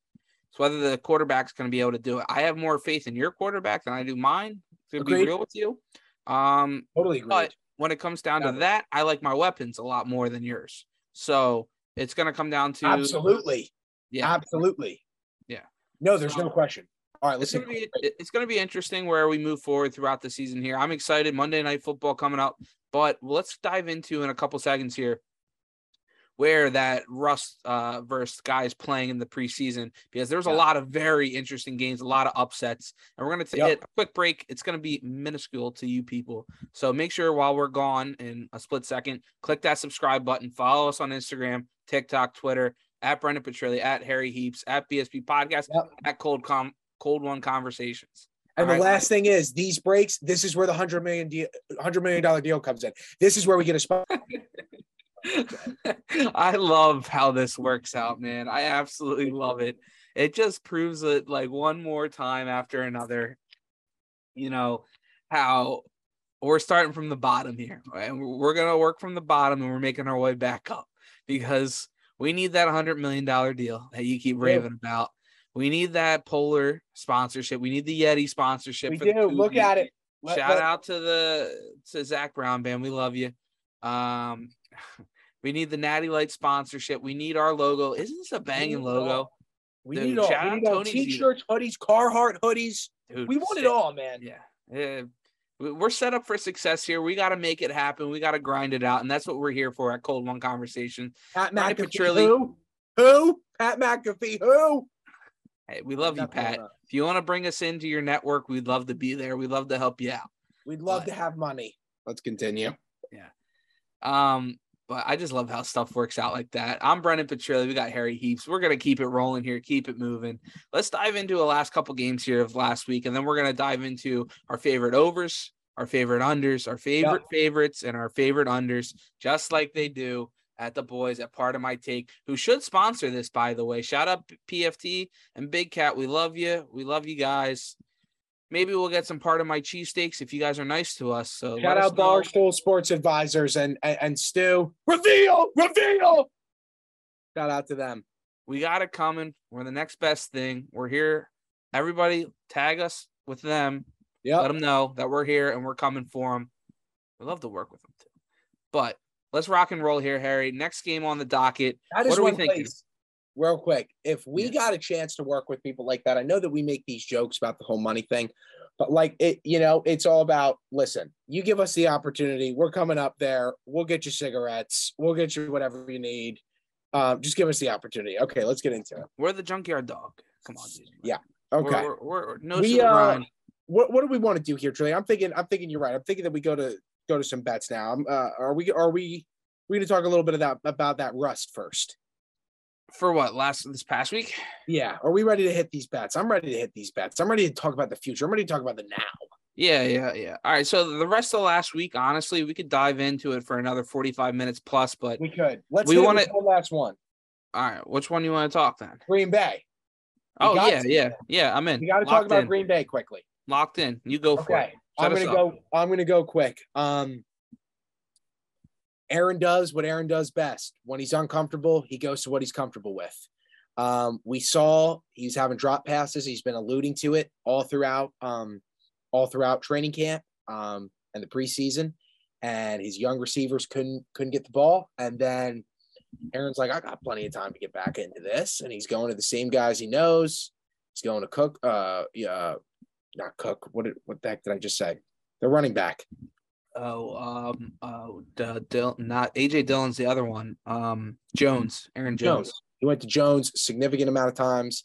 So whether the quarterback's going to be able to do it, I have more faith in your quarterback than I do mine. To be real with you. Totally agree. But when it comes down to that, I like my weapons a lot more than yours. So it's going to come down to. Absolutely. Yeah. Absolutely. Yeah. No, there's no question. All right. Listen. It's going to be interesting where we move forward throughout the season here. I'm excited. Monday Night Football coming up, but let's dive into in a couple seconds here where that Rust versus guys playing in the preseason, because there's a lot of very interesting games, a lot of upsets, and we're going to hit a quick break. It's going to be minuscule to you people. So make sure while we're gone in a split second, click that subscribe button, follow us on Instagram, TikTok, Twitter, at Brendan Petrilli, at Harry Heaps, at BSP podcast, at Cold One Conversations. And all the last thing is these breaks. This is where the $100 million deal comes in. This is where we get a spot. I love how this works out, man. I absolutely love it. It just proves it, like, one more time after another, how we're starting from the bottom here, right? We're going to work from the bottom, and we're making our way back up, because we need that $100 million deal that you keep raving about. We need that Polar sponsorship. We need the Yeti sponsorship. We do. Look at it. Shout out to Zach Brown, man. We love you. We need the Natty Light sponsorship. We need our logo. Isn't this a banging logo? We need all t-shirts, hoodies, Carhartt hoodies. Dude, we want it all, man. Yeah. We're set up for success here. We got to make it happen. We got to grind it out. And that's what we're here for at Cold One Conversation. Pat McAfee, who? Pat McAfee, who? Hey, we love you, Pat. If you want to bring us into your network, we'd love to be there. We'd love to help you out. We'd love to have money. Let's continue. Yeah. But I just love how stuff works out like that. I'm Brendan Petrilli. We got Harry Heaps. We're going to keep it rolling here, keep it moving. Let's dive into the last couple games here of last week, and then we're going to dive into our favorite overs, our favorite unders, our favorite favorites, and our favorite unders, just like they do at the boys at Part of My Take, who should sponsor this, by the way. Shout out PFT and Big Cat. We love you. We love you guys. Maybe we'll get some Part of My Cheesesteaks if you guys are nice to us. So shout out Barstool Sports Advisors and Stu. Reveal. Shout out to them. We got it coming. We're the next best thing. We're here. Everybody tag us with them. Yep. Let them know that we're here and we're coming for them. We love to work with them too. But let's rock and roll here, Harry. Next game on the docket. That is what are we thinking? Real quick, if we got a chance to work with people like that, I know that we make these jokes about the whole money thing, but like it, you know, it's all about, listen, you give us the opportunity. We're coming up there. We'll get you cigarettes. We'll get you whatever you need. Just give us the opportunity. Okay. Let's get into it. We're the junkyard dog. Come on, dude. Yeah. Okay. What do we want to do here, Trilly? I'm thinking you're right. I'm thinking that we go to some bets now. Are we going to talk a little bit about that rust first? For what? This past week? Yeah. Are we ready to hit these bets? I'm ready to hit these bets. I'm ready to talk about the future. I'm ready to talk about the now. Yeah. All right. So the rest of last week, honestly, we could dive into it for another 45 minutes plus, but we could. Let's do the last one. All right. Which one do you want to talk then? Green Bay. Yeah. I'm in. We got to talk about Green Bay quickly. Locked in. You go for it. I'm gonna go quick. Aaron does what Aaron does best. When he's uncomfortable, he goes to what he's comfortable with. We saw he's having drop passes. He's been alluding to it all throughout training camp and the preseason. And his young receivers couldn't get the ball. And then Aaron's like, I got plenty of time to get back into this. And he's going to the same guys he knows. He's going to Cook. Not Cook. What the heck did I just say? The running back. Not AJ Dillon's the other one. Jones, Aaron Jones. He went to Jones significant amount of times.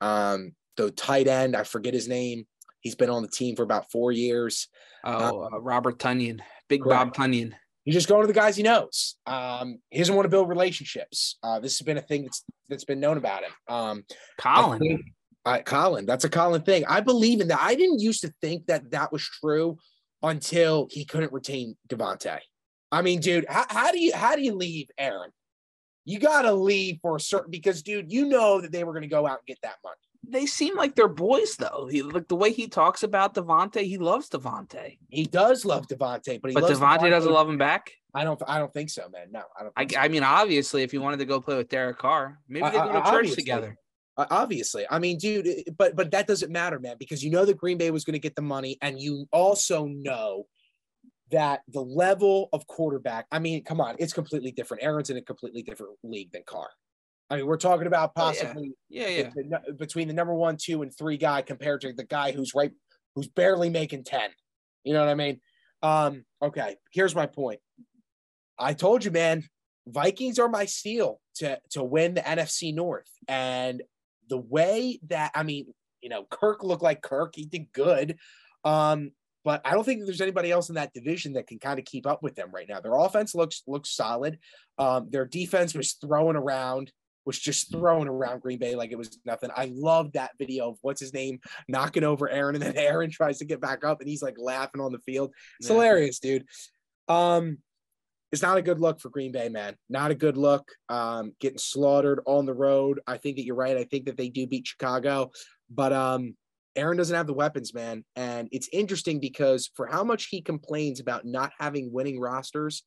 The tight end, I forget his name. He's been on the team for about 4 years. Robert Tonyan, Big correct. Bob Tonyan. He's just going to the guys he knows. He doesn't want to build relationships. This has been a thing that's been known about him. Colin, that's a Colin thing. I believe in that. I didn't used to think that was true until he couldn't retain DeVonta. I mean, dude, how do you leave Aaron? You got to leave for a certain, because, dude, you know that they were going to go out and get that money. They seem like they're boys, though. Like the way he talks about DeVonta, he loves DeVonta. He does love DeVonta, but DeVonta doesn't love him back. I don't think so, man. No, I don't. I mean, obviously, if you wanted to go play with Derek Carr, maybe they go to church together. Obviously. I mean, dude, but that doesn't matter, man, because you know that Green Bay was going to get the money, and you also know that the level of quarterback, I mean, come on, it's completely different. Aaron's in a completely different league than Carr. I mean, we're talking about possibly between the number 1, 2, and 3 guy compared to the guy who's barely making 10. You know what I mean? Okay, here's my point. I told you, man, Vikings are my steal to win the NFC North. And the way that, I mean, you know, Kirk looked like Kirk. He did good. But I don't think there's anybody else in that division that can kind of keep up with them right now. Their offense looks solid. Their defense was just throwing around Green Bay like it was nothing. I loved that video of what's his name knocking over Aaron, and then Aaron tries to get back up and he's like laughing on the field. It's hilarious, dude. It's not a good look for Green Bay, man. Not a good look. Getting slaughtered on the road. I think that you're right. I think that they do beat Chicago. But Aaron doesn't have the weapons, man. And it's interesting because for how much he complains about not having winning rosters,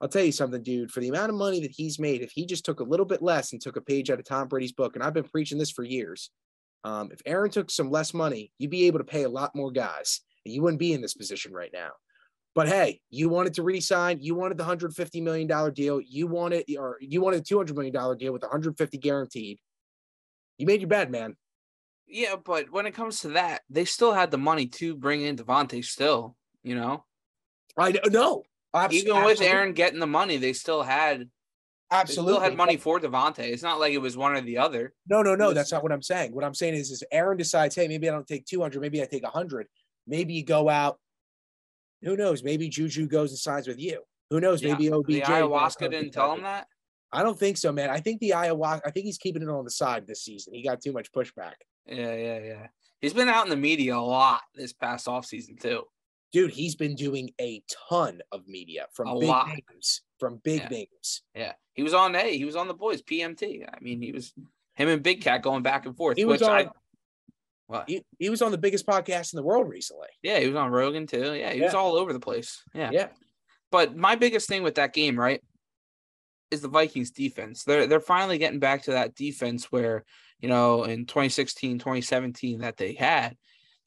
I'll tell you something, dude. For the amount of money that he's made, if he just took a little bit less and took a page out of Tom Brady's book, and I've been preaching this for years, if Aaron took some less money, you'd be able to pay a lot more guys. And you wouldn't be in this position right now. But hey, you wanted to re-sign. You wanted the $150 million deal. You wanted a $200 million deal with $150 guaranteed. You made your bed, man. Yeah, but when it comes to that, they still had the money to bring in DeVonta. Still, you know, I know. Even with Aaron getting the money, they still had money for DeVonta. It's not like it was one or the other. No. That's not what I'm saying. What I'm saying is Aaron decides, hey, maybe I don't take 200. Maybe I take 100. Maybe you go out. Who knows? Maybe Juju goes and signs with you. Who knows? Yeah. Maybe OBJ. The ayahuasca didn't tell him that? I don't think so, man. I think he's keeping it on the side this season. He got too much pushback. Yeah. He's been out in the media a lot this past offseason, too. dude, he's been doing a ton of media from big names. Yeah. He was on The Boys, PMT. I mean, he was him and Big Cat going back and forth. He was on the biggest podcast in the world recently. Yeah, he was on Rogan too. Yeah, he was all over the place. Yeah. Yeah. But my biggest thing with that game, right, is the Vikings defense. They're finally getting back to that defense where, you know, in 2016, 2017 that they had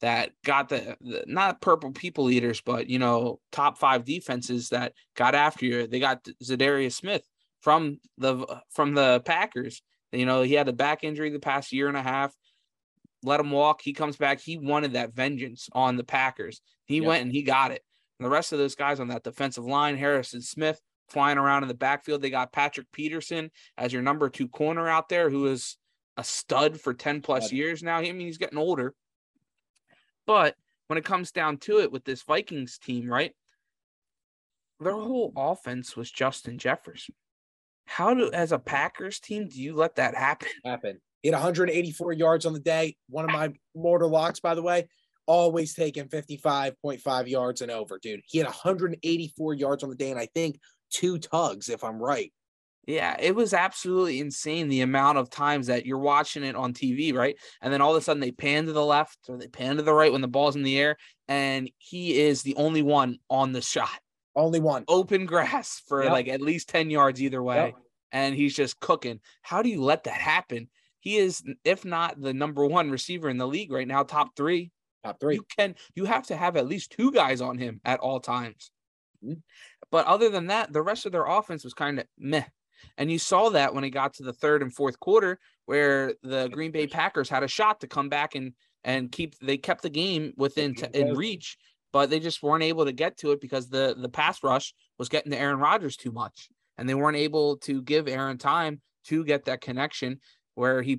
that got the not purple people eaters, but, you know, top five defenses that got after you. They got Zadarius Smith from the Packers. You know, he had a back injury the past year and a half. Let him walk. He comes back. He wanted that vengeance on the Packers. He went and he got it. And the rest of those guys on that defensive line, Harrison Smith flying around in the backfield. They got Patrick Peterson as your number two corner out there, who is a stud for 10 plus years now. I mean, he's getting older. But when it comes down to it with this Vikings team, right, their whole offense was Justin Jefferson. How do, as a Packers team, do you let that happen? He had 184 yards on the day. One of my mortal locks, by the way, always taking 55.5 yards and over, dude. He had 184 yards on the day, and I think 2 tugs, if I'm right. Yeah, it was absolutely insane the amount of times that you're watching it on TV, right? And then all of a sudden they pan to the left or they pan to the right when the ball's in the air, and he is the only one on the shot. Only one. Open grass for like at least 10 yards either way, and he's just cooking. How do you let that happen? He is, if not the number one receiver in the league right now, top three. You have to have at least 2 guys on him at all times. Mm-hmm. But other than that, the rest of their offense was kind of meh. And you saw that when it got to the third and fourth quarter where the Green Bay Packers had a shot to come back and kept the game in reach, but they just weren't able to get to it because the pass rush was getting to Aaron Rodgers too much. And they weren't able to give Aaron time to get that connection where he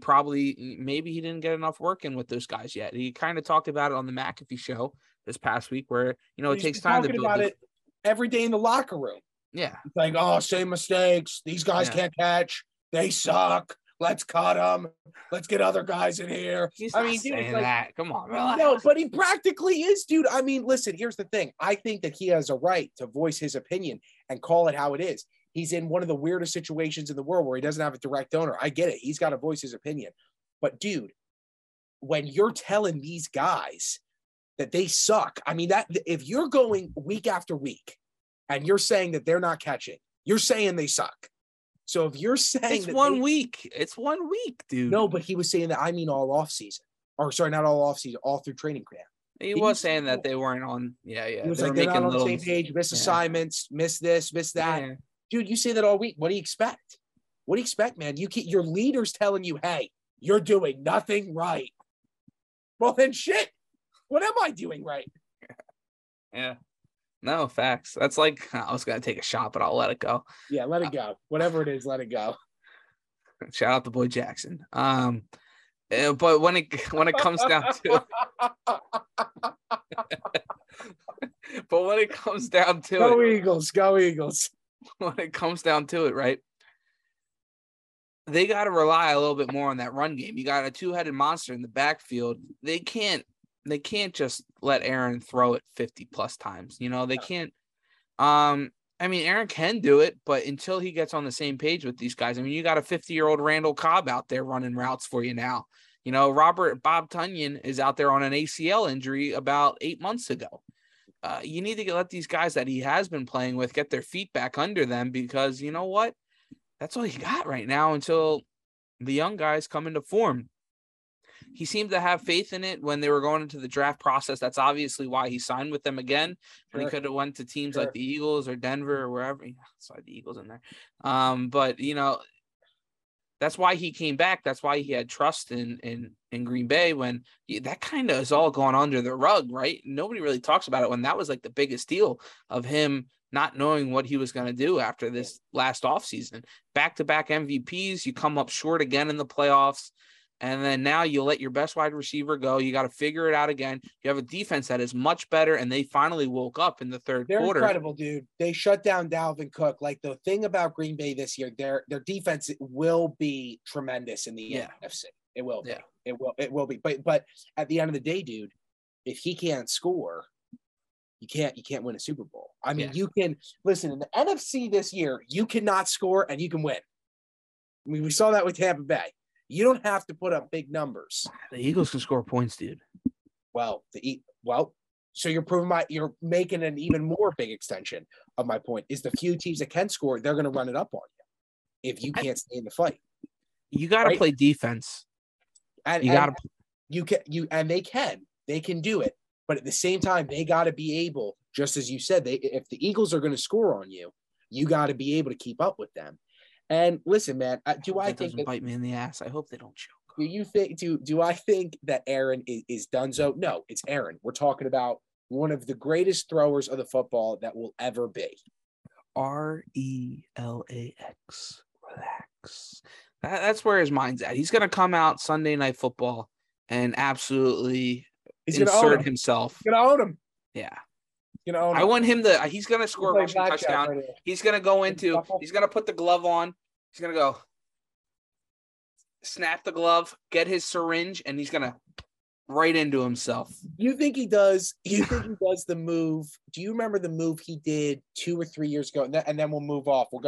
maybe he didn't get enough work in with those guys yet. He kind of talked about it on the McAfee show this past week where, you know, it takes time to build about it every day in the locker room. Yeah. It's like, oh, same mistakes. These guys can't catch. They suck. Let's cut them. Let's get other guys in here. He's saying that. Come on, relax. No, but he practically is, dude. I mean, listen, here's the thing. I think that he has a right to voice his opinion and call it how it is. He's in one of the weirdest situations in the world where he doesn't have a direct owner. I get it. He's got to voice his opinion. But, dude, when you're telling these guys that they suck, I mean, that if you're going week after week and you're saying that they're not catching, you're saying they suck. So if you're saying it's 1 week, dude. No, but he was saying that, I mean, all offseason. Or, sorry, not all offseason, all through training camp. He was saying that they weren't on. Yeah, yeah. He was like, they're not on the same page, miss assignments, miss this, miss that. Yeah. Dude, you say that all week. What do you expect? What do you expect, man? You keep your leaders telling you, hey, you're doing nothing right. Well, then shit. What am I doing right? Yeah. No, facts. That's like, I was going to take a shot, but I'll let it go. Yeah, let it go. Whatever it is, let it go. Shout out to Boy Jackson. But when it comes down to but when it comes down to go it. Eagles, go Eagles. When it comes down to it, right? They got to rely a little bit more on that run game. You got a two-headed monster in the backfield. They can't just let Aaron throw it 50 plus times. You know, they can't. I mean, Aaron can do it, but until he gets on the same page with these guys, I mean, you got a 50-year-old Randall Cobb out there running routes for you now. You know, Bob Tunyon is out there on an ACL injury about 8 months ago. You need to let these guys that he has been playing with get their feet back under them because, you know what, that's all he got right now until the young guys come into form. He seemed to have faith in it when they were going into the draft process. That's obviously why he signed with them again. Sure. When he could have went to teams like the Eagles or Denver or wherever. Yeah, that's why the Eagles in there. But, you know, that's why he came back. That's why he had trust in Green Bay when that kind of is all gone under the rug, right? Nobody really talks about it when that was like the biggest deal of him not knowing what he was going to do after this last offseason. Back-to-back MVPs, you come up short again in the playoffs, and then now you let your best wide receiver go. You got to figure it out again. You have a defense that is much better, and they finally woke up in the third quarter. They're incredible, dude. They shut down Dalvin Cook. Like, the thing about Green Bay this year, their defense will be tremendous in the NFC. It will be. Yeah. It will be. But at the end of the day, dude, if he can't score, You can't win a Super Bowl. I mean, You can listen in the NFC this year. You cannot score and you can win. I mean, we saw that with Tampa Bay. You don't have to put up big numbers. The Eagles can score points, dude. Well, so you're proving you're making an even more big extension of my point. Is the few teams that can score, they're going to run it up on you if you can't stay in the fight. You got to play defense. They can do it. But at the same time, they got to be able, just as you said, if the Eagles are going to score on you, you got to be able to keep up with them. And listen, man, I think that bite me in the ass. I hope they don't choke. Do you think? Do I think that Aaron is donezo? No, it's Aaron. We're talking about one of the greatest throwers of the football that will ever be. RELAX. Relax. That's where his mind's at. He's going to come out Sunday Night Football and absolutely. He's going to insert himself. He's going to own him. Yeah. I want him to – he's going to score a rushing touchdown. Right, he's going to go into – he's going to put the glove on. He's going to go snap the glove, get his syringe, and he's going to right into himself. You think he does the move – do you remember the move he did 2 or 3 years ago? And then we'll move off. We'll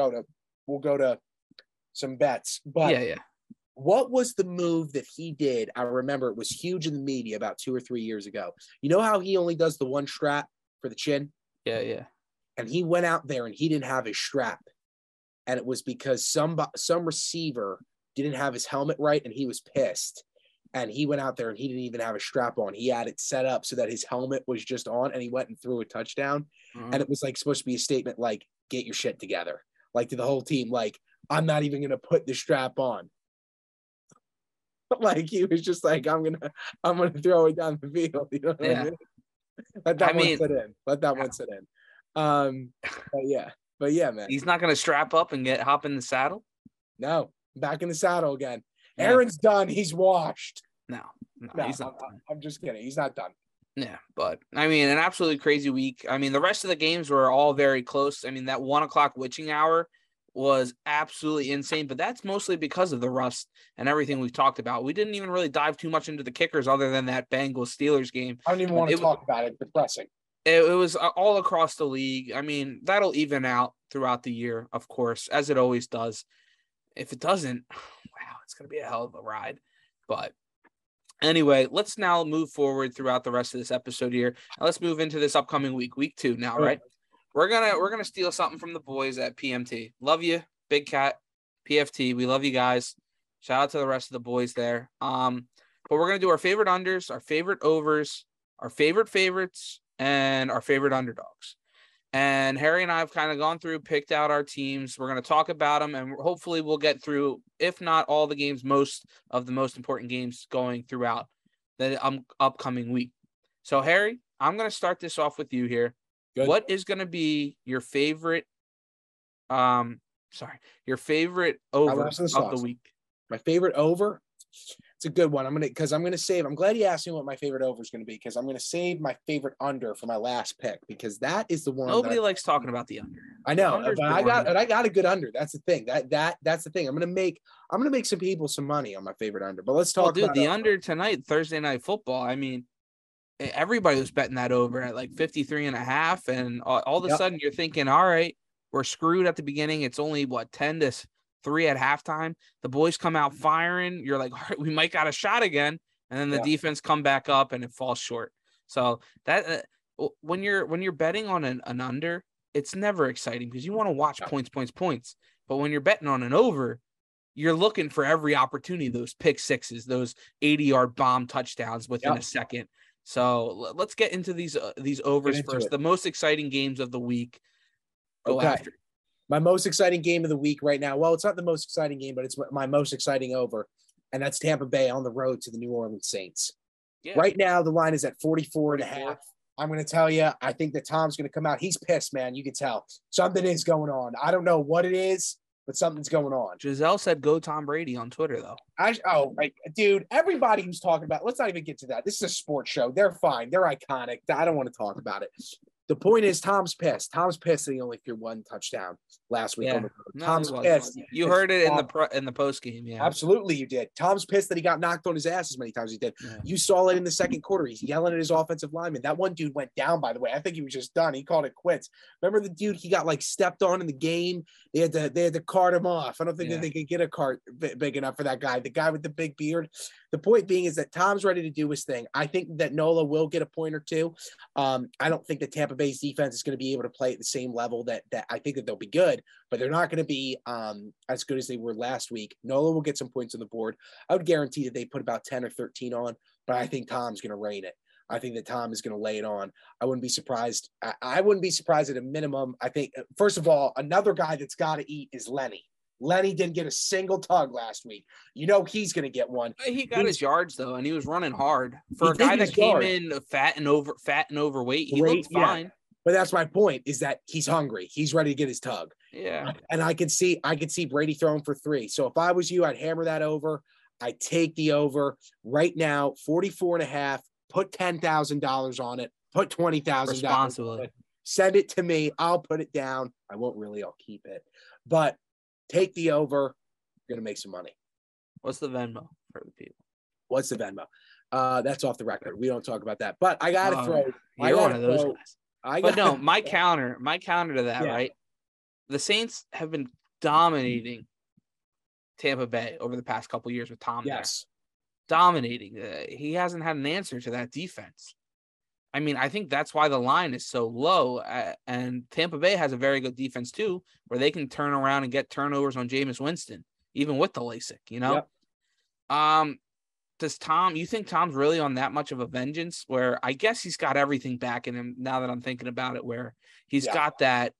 go to some bets. But yeah. What was the move that he did? I remember it was huge in the media about 2 or 3 years ago. You know how he only does the one strap for the chin? Yeah. And he went out there and he didn't have his strap. And it was because some receiver didn't have his helmet right and he was pissed. And he went out there and he didn't even have a strap on. He had it set up so that his helmet was just on and he went and threw a touchdown. Mm-hmm. And it was like supposed to be a statement like, get your shit together. Like to the whole team, like, I'm not even going to put the strap on. Like he was just like, I'm gonna throw it down the field. You know what I mean? Let that one sit in. But yeah, man. He's not gonna strap up and hop in the saddle. No, back in the saddle again. Yeah. Aaron's done. He's washed. No, he's not done. I'm just kidding. He's not done. Yeah, but I mean, an absolutely crazy week. I mean, the rest of the games were all very close. I mean, that 1:00 witching hour was absolutely insane, but that's mostly because of the rust and everything we've talked about. We didn't even really dive too much into the kickers other than that Bengals-Steelers game. I don't even want to talk about it. Depressing. It was all across the league. I mean, that'll even out throughout the year, of course, as it always does. If it doesn't, wow, it's going to be a hell of a ride. But anyway, let's now move forward throughout the rest of this episode here. Now let's move into this upcoming week 2 now, right? We're gonna steal something from the boys at PMT. Love you, Big Cat, PFT. We love you guys. Shout out to the rest of the boys there. But we're gonna do our favorite unders, our favorite overs, our favorite favorites, and our favorite underdogs. And Harry and I have kind of gone through, picked out our teams. We're gonna talk about them, and hopefully we'll get through, if not all the games, most of the most important games going throughout the upcoming week. So Harry, I'm gonna start this off with you here. Good. What is going to be your favorite? Your favorite over of the week. My favorite over. It's a good one. I'm glad you asked me what my favorite over is going to be because I'm going to save my favorite under for my last pick because that is the one. Nobody likes talking about the under. I know, but I got a good under. That's the thing. That's the thing. I'm going to make some people some money on my favorite under. But let's talk. Dude, the under tonight, Thursday Night Football. I mean. Everybody was betting that over at like 53.5. And all of a sudden you're thinking, all right, we're screwed at the beginning. It's only 10-3 at halftime. The boys come out firing. You're like, all right, we might got a shot again. And then the defense come back up and it falls short. So that when you're betting on an under, it's never exciting because you want to watch points. But when you're betting on an over, you're looking for every opportunity, those pick sixes, those 80-yard bomb touchdowns within a second. So let's get into these overs first. The most exciting games of the week. Go after. My most exciting game of the week right now. Well, it's not the most exciting game, but it's my most exciting over. And that's Tampa Bay on the road to the New Orleans Saints. Yeah. Right now, the line is at 44.5. I'm going to tell you, I think that Tom's going to come out. He's pissed, man. You can tell. Something is going on. I don't know what it is, but something's going on. Giselle said, go Tom Brady on Twitter, though. Dude, everybody who's talking about, let's not even get to that. This is a sports show. They're fine. They're iconic. I don't want to talk about it. The point is Tom's pissed. Tom's pissed that he only threw one touchdown last week. Yeah. On the road. No, Tom's pissed. You heard it in the post game. Yeah, absolutely, you did. Tom's pissed that he got knocked on his ass as many times as he did. Yeah. You saw it in the second quarter. He's yelling at his offensive lineman. That one dude went down, by the way. I think he was just done. He called it quits. Remember the dude he got like stepped on in the game? They had to cart him off. I don't think that they could get a cart big enough for that guy. The guy with the big beard. The point being is that Tom's ready to do his thing. I think that Nola will get a point or two. I don't think that Tampa Bay's defense is going to be able to play at the same level that I think that they'll be good, but they're not going to be as good as they were last week. Nola will get some points on the board. I would guarantee that they put about 10 or 13 on, but I think Tom's going to rein it. I think that Tom is going to lay it on. I wouldn't be surprised. I wouldn't be surprised at a minimum. I think, first of all, another guy that's got to eat is Lenny. Lenny didn't get a single tug last week. You know he's going to get one. He got his yards though, and he was running hard for a guy that came in fat and overweight. He looked fine. Yeah. But that's my point: is that he's hungry. He's ready to get his tug. Yeah. And I could see Brady throwing for three. So if I was you, I'd hammer that over. I take the over right now, 44.5. Put $10,000 on it. Put $20,000 responsibly. Send it to me. I'll put it down. I won't really. I'll keep it. But take the over. You're going to make some money. What's the Venmo for the people? What's the Venmo? That's off the record. We don't talk about that. But I got to throw. You're one of those guys. My counter to that, right? The Saints have been dominating Tampa Bay over the past couple of years with Tom there. Dominating. He hasn't had an answer to that defense. I mean, I think that's why the line is so low. And Tampa Bay has a very good defense, too, where they can turn around and get turnovers on Jameis Winston, even with the LASIK, you know? Yep. You think Tom's really on that much of a vengeance where I guess he's got everything back in him now that I'm thinking about it, where he's got that,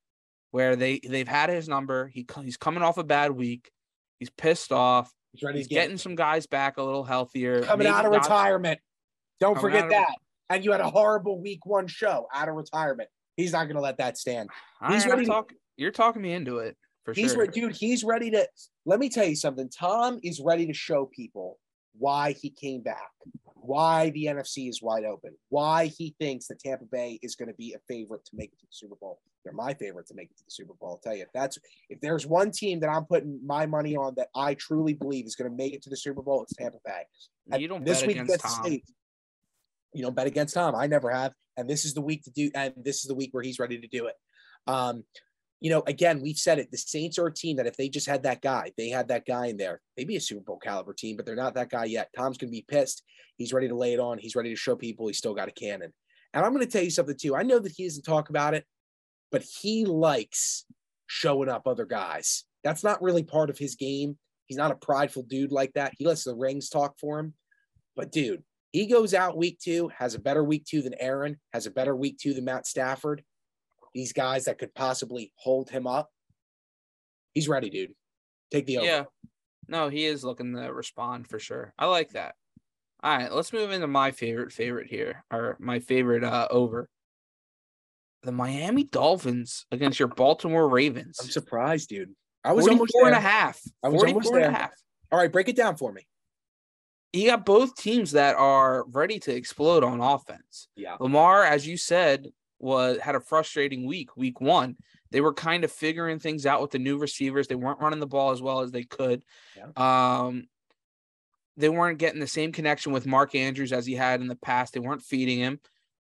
where they've had his number. He's coming off a bad week. He's pissed off. He's getting some guys back a little healthier. Coming out of retirement. Don't forget that. And you had a horrible week one show out of retirement. He's not going to let that stand. You're talking me into it for sure. Dude, he's ready to – let me tell you something. Tom is ready to show people why he came back, why the NFC is wide open, why he thinks that Tampa Bay is going to be a favorite to make it to the Super Bowl. They're my favorite to make it to the Super Bowl. I'll tell you, if there's one team that I'm putting my money on that I truly believe is going to make it to the Super Bowl, it's Tampa Bay. You don't bet against Tom. You don't bet against Tom. I never have. And this is the week to do. And this is the week where he's ready to do it. Again, we've said it. The Saints are a team that if they just had that guy, they had that guy in there, they'd be a Super Bowl caliber team, but they're not that guy yet. Tom's going to be pissed. He's ready to lay it on. He's ready to show people he's still got a cannon. And I'm going to tell you something too. I know that he doesn't talk about it, but he likes showing up other guys. That's not really part of his game. He's not a prideful dude like that. He lets the rings talk for him, but dude, he goes out week two, has a better week two than Aaron, has a better week two than Matt Stafford. These guys that could possibly hold him up. He's ready, dude. Take the over. Yeah. No, he is looking to respond for sure. I like that. All right, let's move into my favorite here, or my favorite over. The Miami Dolphins against your Baltimore Ravens. I'm surprised, dude. I was almost there. 44.5. All right, break it down for me. You got both teams that are ready to explode on offense. Yeah. Lamar, as you said, had a frustrating week one. They were kind of figuring things out with the new receivers. They weren't running the ball as well as they could. Yeah. They weren't getting the same connection with Mark Andrews as he had in the past. They weren't feeding him.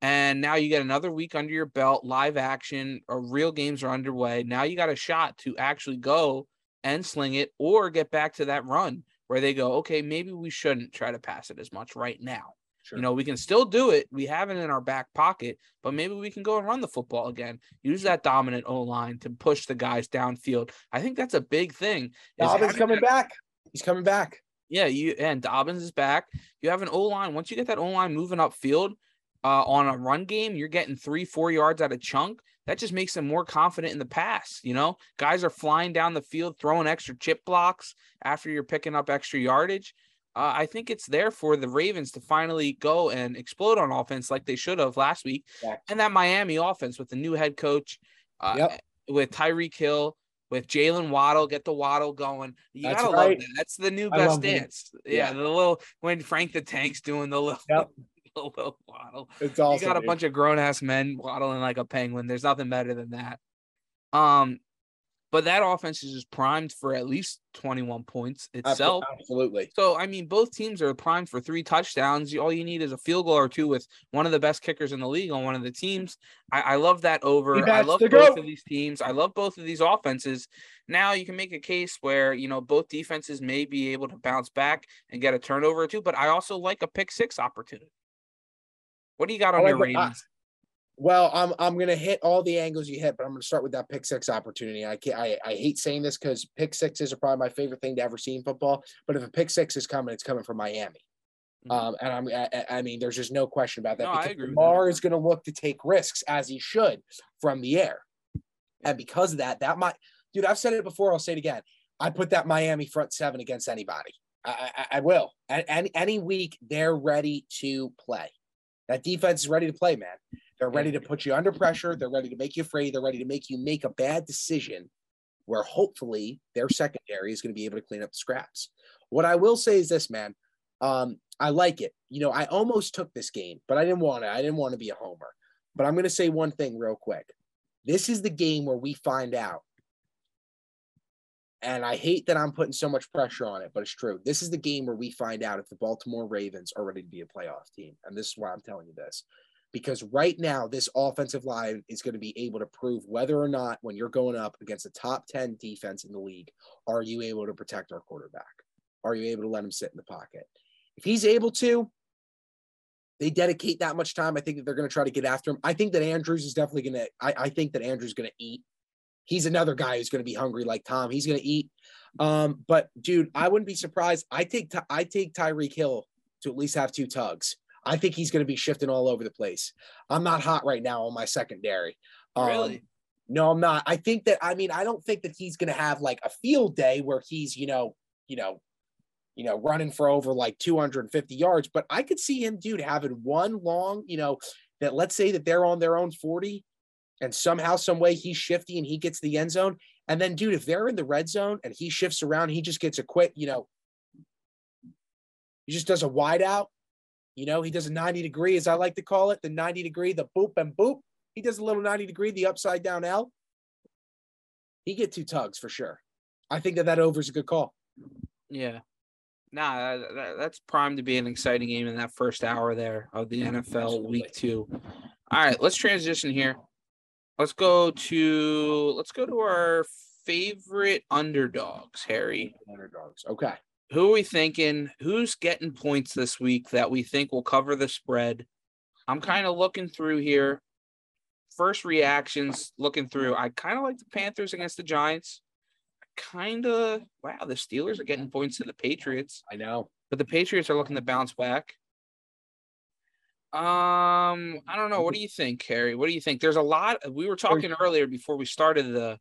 And now you get another week under your belt, live action, or real games are underway. Now you got a shot to actually go and sling it or get back to that run where they go, okay, maybe we shouldn't try to pass it as much right now. Sure. You know, we can still do it. We have it in our back pocket, but maybe we can go and run the football again. Use that dominant O-line to push the guys downfield. I think that's a big thing. Dobbins coming back. He's coming back. Yeah, and Dobbins is back. You have an O-line. Once you get that O-line moving upfield on a run game, you're getting 3-4 yards out of chunk. That just makes them more confident in the pass. You know, guys are flying down the field, throwing extra chip blocks after you're picking up extra yardage. I think it's there for the Ravens to finally go and explode on offense like they should have last week. Yeah. And that Miami offense with the new head coach, with Tyreek Hill, with Jalen Waddle, get the Waddle going. That's the new best dance. Yeah, the little when Frank the Tank's doing the little. Yep. Will waddle. It's awesome. You got a bunch of grown ass men waddling like a penguin. There's nothing better than that. But that offense is just primed for at least 21 points itself. Absolutely. So, I mean, both teams are primed for 3 touchdowns. All you need is a field goal or 2 with one of the best kickers in the league on one of the teams. I love that over. I love both of these teams. I love both of these offenses. Now you can make a case where, you know, both defenses may be able to bounce back and get a turnover or 2, but I also like a pick 6 opportunity. What do you got on your Ravens? Well, I'm going to hit all the angles you hit, but I'm going to start with that pick 6 opportunity. I hate saying this because pick 6s are probably my favorite thing to ever see in football. But if a pick 6 is coming, it's coming from Miami. Mm-hmm. And I mean, there's just no question about that. No, because Lamar is going to look to take risks as he should from the air, and because of that, dude, I've said it before. I'll say it again. I put that Miami front 7 against anybody. I will. And any week they're ready to play. That defense is ready to play, man. They're ready to put you under pressure. They're ready to make you afraid. They're ready to make you make a bad decision where hopefully their secondary is going to be able to clean up the scraps. What I will say is this, man. I like it. You know, I almost took this game, but I didn't want to. I didn't want to be a homer. But I'm going to say one thing real quick. This is the game where we find out, and I hate that I'm putting so much pressure on it, but it's true. This is the game where we find out if the Baltimore Ravens are ready to be a playoff team. And this is why I'm telling you this. Because right now, this offensive line is going to be able to prove whether or not, when you're going up against a top 10 defense in the league, are you able to protect our quarterback? Are you able to let him sit in the pocket? If he's able to, they dedicate that much time. I think that they're going to try to get after him. I think that Andrews is definitely going to – I think that Andrews is going to eat. He's another guy who's going to be hungry like Tom. He's going to eat. But, dude, I wouldn't be surprised. I take Tyreek Hill to at least have 2 tugs. I think he's going to be shifting all over the place. I'm not hot right now on my secondary. Really? No, I'm not. I don't think that he's going to have like a field day where he's, you know, running for over like 250 yards, but I could see him, dude, having one long, you know, that let's say that they're on their own 40 and somehow, some way he's shifty and he gets the end zone. And then, dude, if they're in the red zone and he shifts around, he just gets a quick, you know, he just does a wide out. You know, he does a 90 degree, as I like to call it, the 90 degree, the boop and boop. He does a little 90 degree, the upside down L. He get 2 tugs for sure. I think that over is a good call. Yeah. Nah, that's primed to be an exciting game in that first hour there of the NFL Absolutely. Week 2. All right, let's transition here. Let's go to our favorite underdogs, Harry. Underdogs. Okay. Who are we thinking? Who's getting points this week that we think will cover the spread? I'm kind of looking through here. First reactions, looking through. I kind of like the Panthers against the Giants. The Steelers are getting points to the Patriots. I know. But the Patriots are looking to bounce back. I don't know. What do you think, Harry? What do you think? There's a lot. We were talking earlier before we started the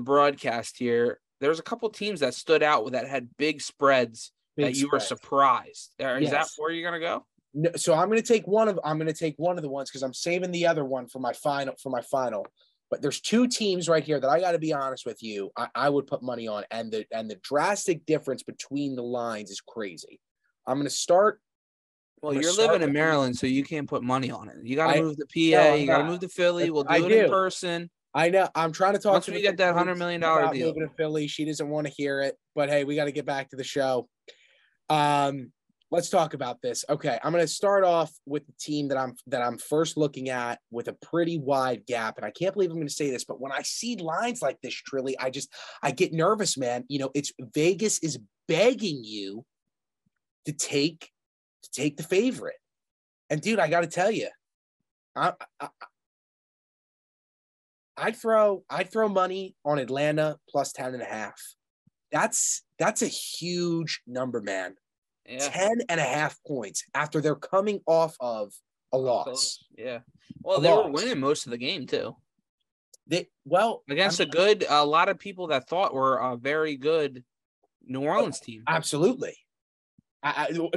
broadcast here. There's a couple teams that stood out that had big spreads that you were surprised. Is that where you're going to go? No, so I'm going to take one of the ones because I'm saving the other one for my final. But there's 2 teams right here that I got to be honest with you. I would put money on, and the drastic difference between the lines is crazy. I'm going to start. Well, you're living in Maryland, so you can't put money on it. You got to move to PA. No, you got to move to Philly. We'll do it in person. I know. I'm trying to talk to you. Once we get that $100 million deal. Moving to Philly, she doesn't want to hear it. But hey, we got to get back to the show. Let's talk about this. Okay, I'm going to start off with the team that I'm first looking at with a pretty wide gap, and I can't believe I'm going to say this, but when I see lines like this, Trilly, I get nervous, man. You know, it's Vegas is begging you to take the favorite, and dude, I got to tell you, I throw money on Atlanta plus 10.5. That's a huge number, man. Yeah. 10.5 points after they're coming off of a loss. Yeah. Well, they were winning most of the game too. A lot of people that thought were a very good New Orleans team. Absolutely.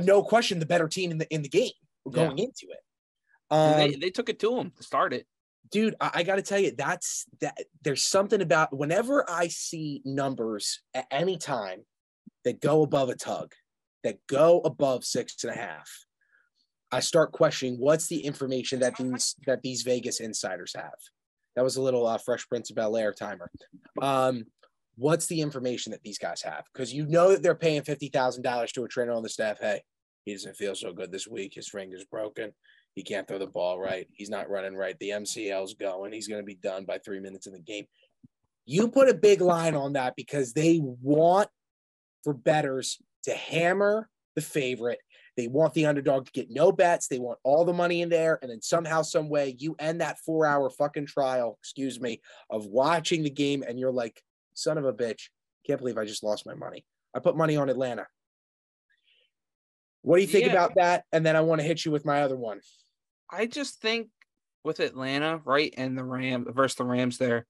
No question, the better team in the game going into it. They took it to them to start it. Dude, I got to tell you, there's something about whenever I see numbers at any time that go above a tug, that go above 6.5, I start questioning what's the information that these Vegas insiders have. That was a little Fresh Prince of Bel-Air timer. What's the information that these guys have? Because you know that they're paying $50,000 to a trainer on the staff. Hey, he doesn't feel so good this week. His finger's broken. He can't throw the ball right. He's not running right. The MCL's going. He's going to be done by 3 minutes in the game. You put a big line on that because they want for bettors to hammer the favorite. They want the underdog to get no bets. They want all the money in there. And then somehow, some way, you end that 4 hour fucking trial, excuse me, of watching the game. And you're like, son of a bitch, can't believe I just lost my money. I put money on Atlanta. What do you think about that? And then I want to hit you with my other one. I just think with Atlanta, right, and the Rams versus the Rams there,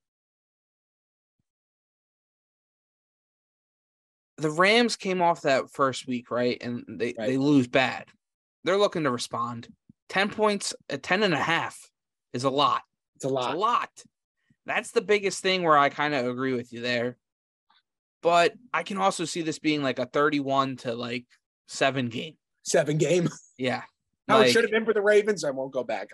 the Rams came off that first week, right? And they lose bad. They're looking to respond. 10 points, 10.5 is a lot. It's a lot. That's the biggest thing where I kind of agree with you there. But I can also see this being like a 31-7 game. Yeah. How it should have been for the Ravens, I won't go back.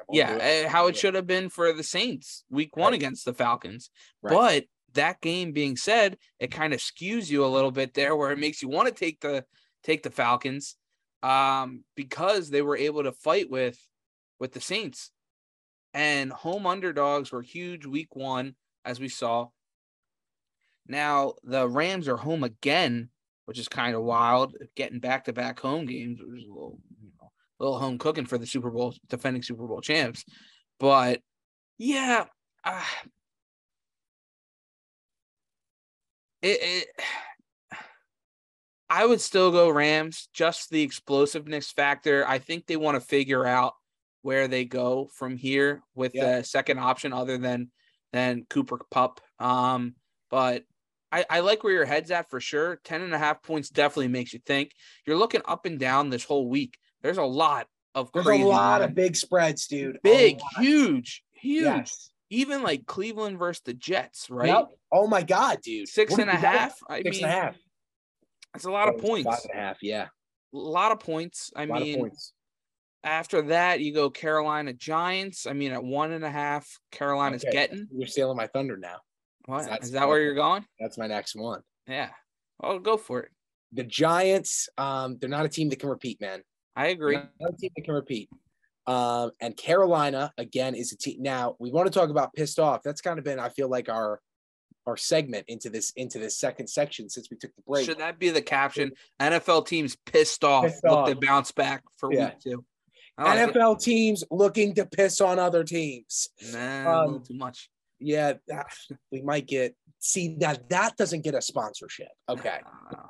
How it should have been for the Saints week one against the Falcons. Right. But that game being said, it kind of skews you a little bit there where it makes you want to take the Falcons because they were able to fight with the Saints. And home underdogs were huge week one, as we saw. Now the Rams are home again, which is kind of wild, getting back-to-back home games, which is a little home cooking for the Super Bowl, defending Super Bowl champs. But, yeah, I would still go Rams, just the explosiveness factor. I think they want to figure out where they go from here with the second option other than Cooper Kupp. But I like where your head's at for sure. 10.5 points definitely makes you think. You're looking up and down this whole week. There's a lot of crazy. There's a lot of big spreads, dude. Big, huge. Yes. Even like Cleveland versus the Jets, right? Yep. Oh, my God, dude. Six and a half. That's a lot of points. 5.5, yeah. A lot of points. After that, you go Carolina Giants. I mean, at 1.5, Carolina's getting. You're stealing my thunder now. What? Is that where you're going? That's my next one. Yeah. I'll go for it. The Giants, they're not a team that can repeat, man. I agree. They're not a team that can repeat. And Carolina, again, is a team. Now, we want to talk about pissed off. That's kind of been, I feel like, our segment into this second section since we took the break. Should that be the caption? NFL teams pissed off. Look to bounce back for week two. Like NFL teams looking to piss on other teams. Nah, too much. Yeah, we might get – see, that doesn't get a sponsorship. Okay. Nah.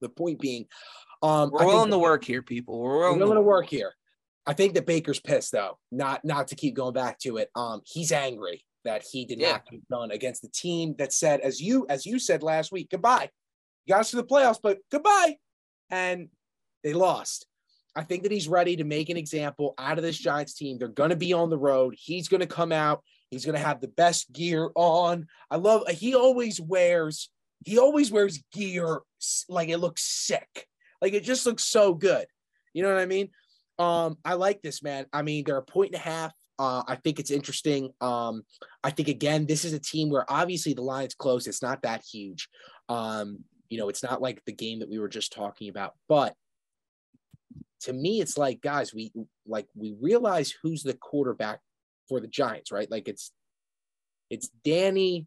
The point being – we're willing to work here, people. We're willing to work here. I think that Baker's pissed, though, not to keep going back to it. He's angry that he did not get done against the team that said, as you said last week, goodbye. You got us to the playoffs, but goodbye. And they lost. I think that he's ready to make an example out of this Giants team. They're going to be on the road. He's going to come out. He's going to have the best gear on. I love – he always wears gear like it looks sick. Like it just looks so good. You know what I mean? I like this, man. I mean, they're a 1.5. I think it's interesting. I think, again, this is a team where obviously the line's close. It's not that huge. It's not like the game that we were just talking about. But to me, it's like, guys, we realize who's the quarterback for the Giants, right? Like it's Danny.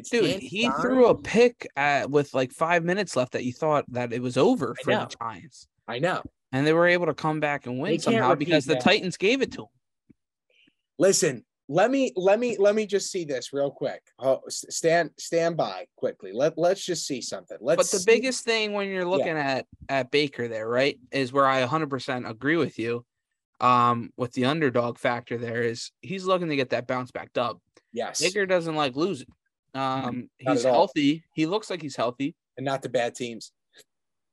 He threw a pick with like 5 minutes left that you thought that it was over for the Giants. I know. And they were able to come back and win somehow because the Titans gave it to them. Listen, let me just see this real quick. Oh, stand by quickly. Let's just see something. But the biggest thing when you're looking at Baker there, right, is where I 100% agree with you. With the underdog factor there is he's looking to get that bounce back dub. Yes. Baker doesn't like losing. He's healthy. He looks like he's healthy. And not to bad teams.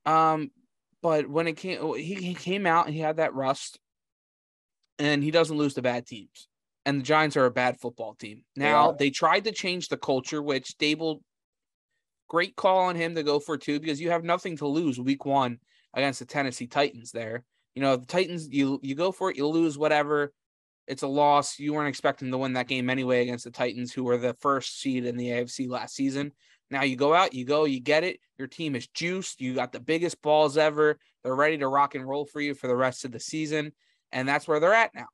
But when it came, he came out and he had that rust, and he doesn't lose to bad teams. And the Giants are a bad football team. Now, they tried to change the culture, which Dable, great call on him to go for two because you have nothing to lose week one against the Tennessee Titans there. You know, the Titans, you go for it, you lose, whatever. It's a loss. You weren't expecting to win that game anyway against the Titans, who were the first seed in the AFC last season. Now you go out, you get it. Your team is juiced. You got the biggest balls ever. They're ready to rock and roll for you for the rest of the season. And that's where they're at now.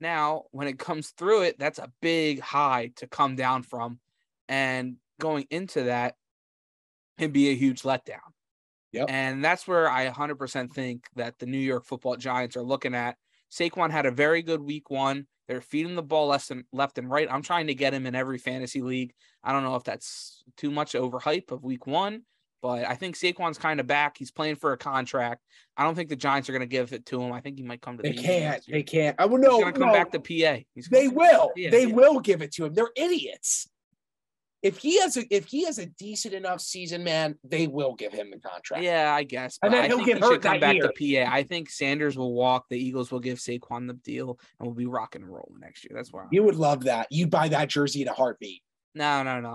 Now, when it comes through it, that's a big high to come down from. And going into that can be a huge letdown. Yep. And that's where I 100% think that the New York football Giants are looking at. Saquon had a very good week 1. They're feeding the ball left and right. I'm trying to get him in every fantasy league. I don't know if that's too much overhype of week 1, but I think Saquon's kind of back. He's playing for a contract. I don't think the Giants are going to give it to him. I think he might come to the They can't. I would know. He's going to come back to PA. They will give it to him. They're idiots. If he has a decent enough season, man, they will give him the contract. Yeah, I guess. But and then he'll get hurt that year. To PA. I think Sanders will walk. The Eagles will give Saquon the deal, and we'll be rocking and rolling next year. That's why you would love that. You'd buy that jersey in a heartbeat. No.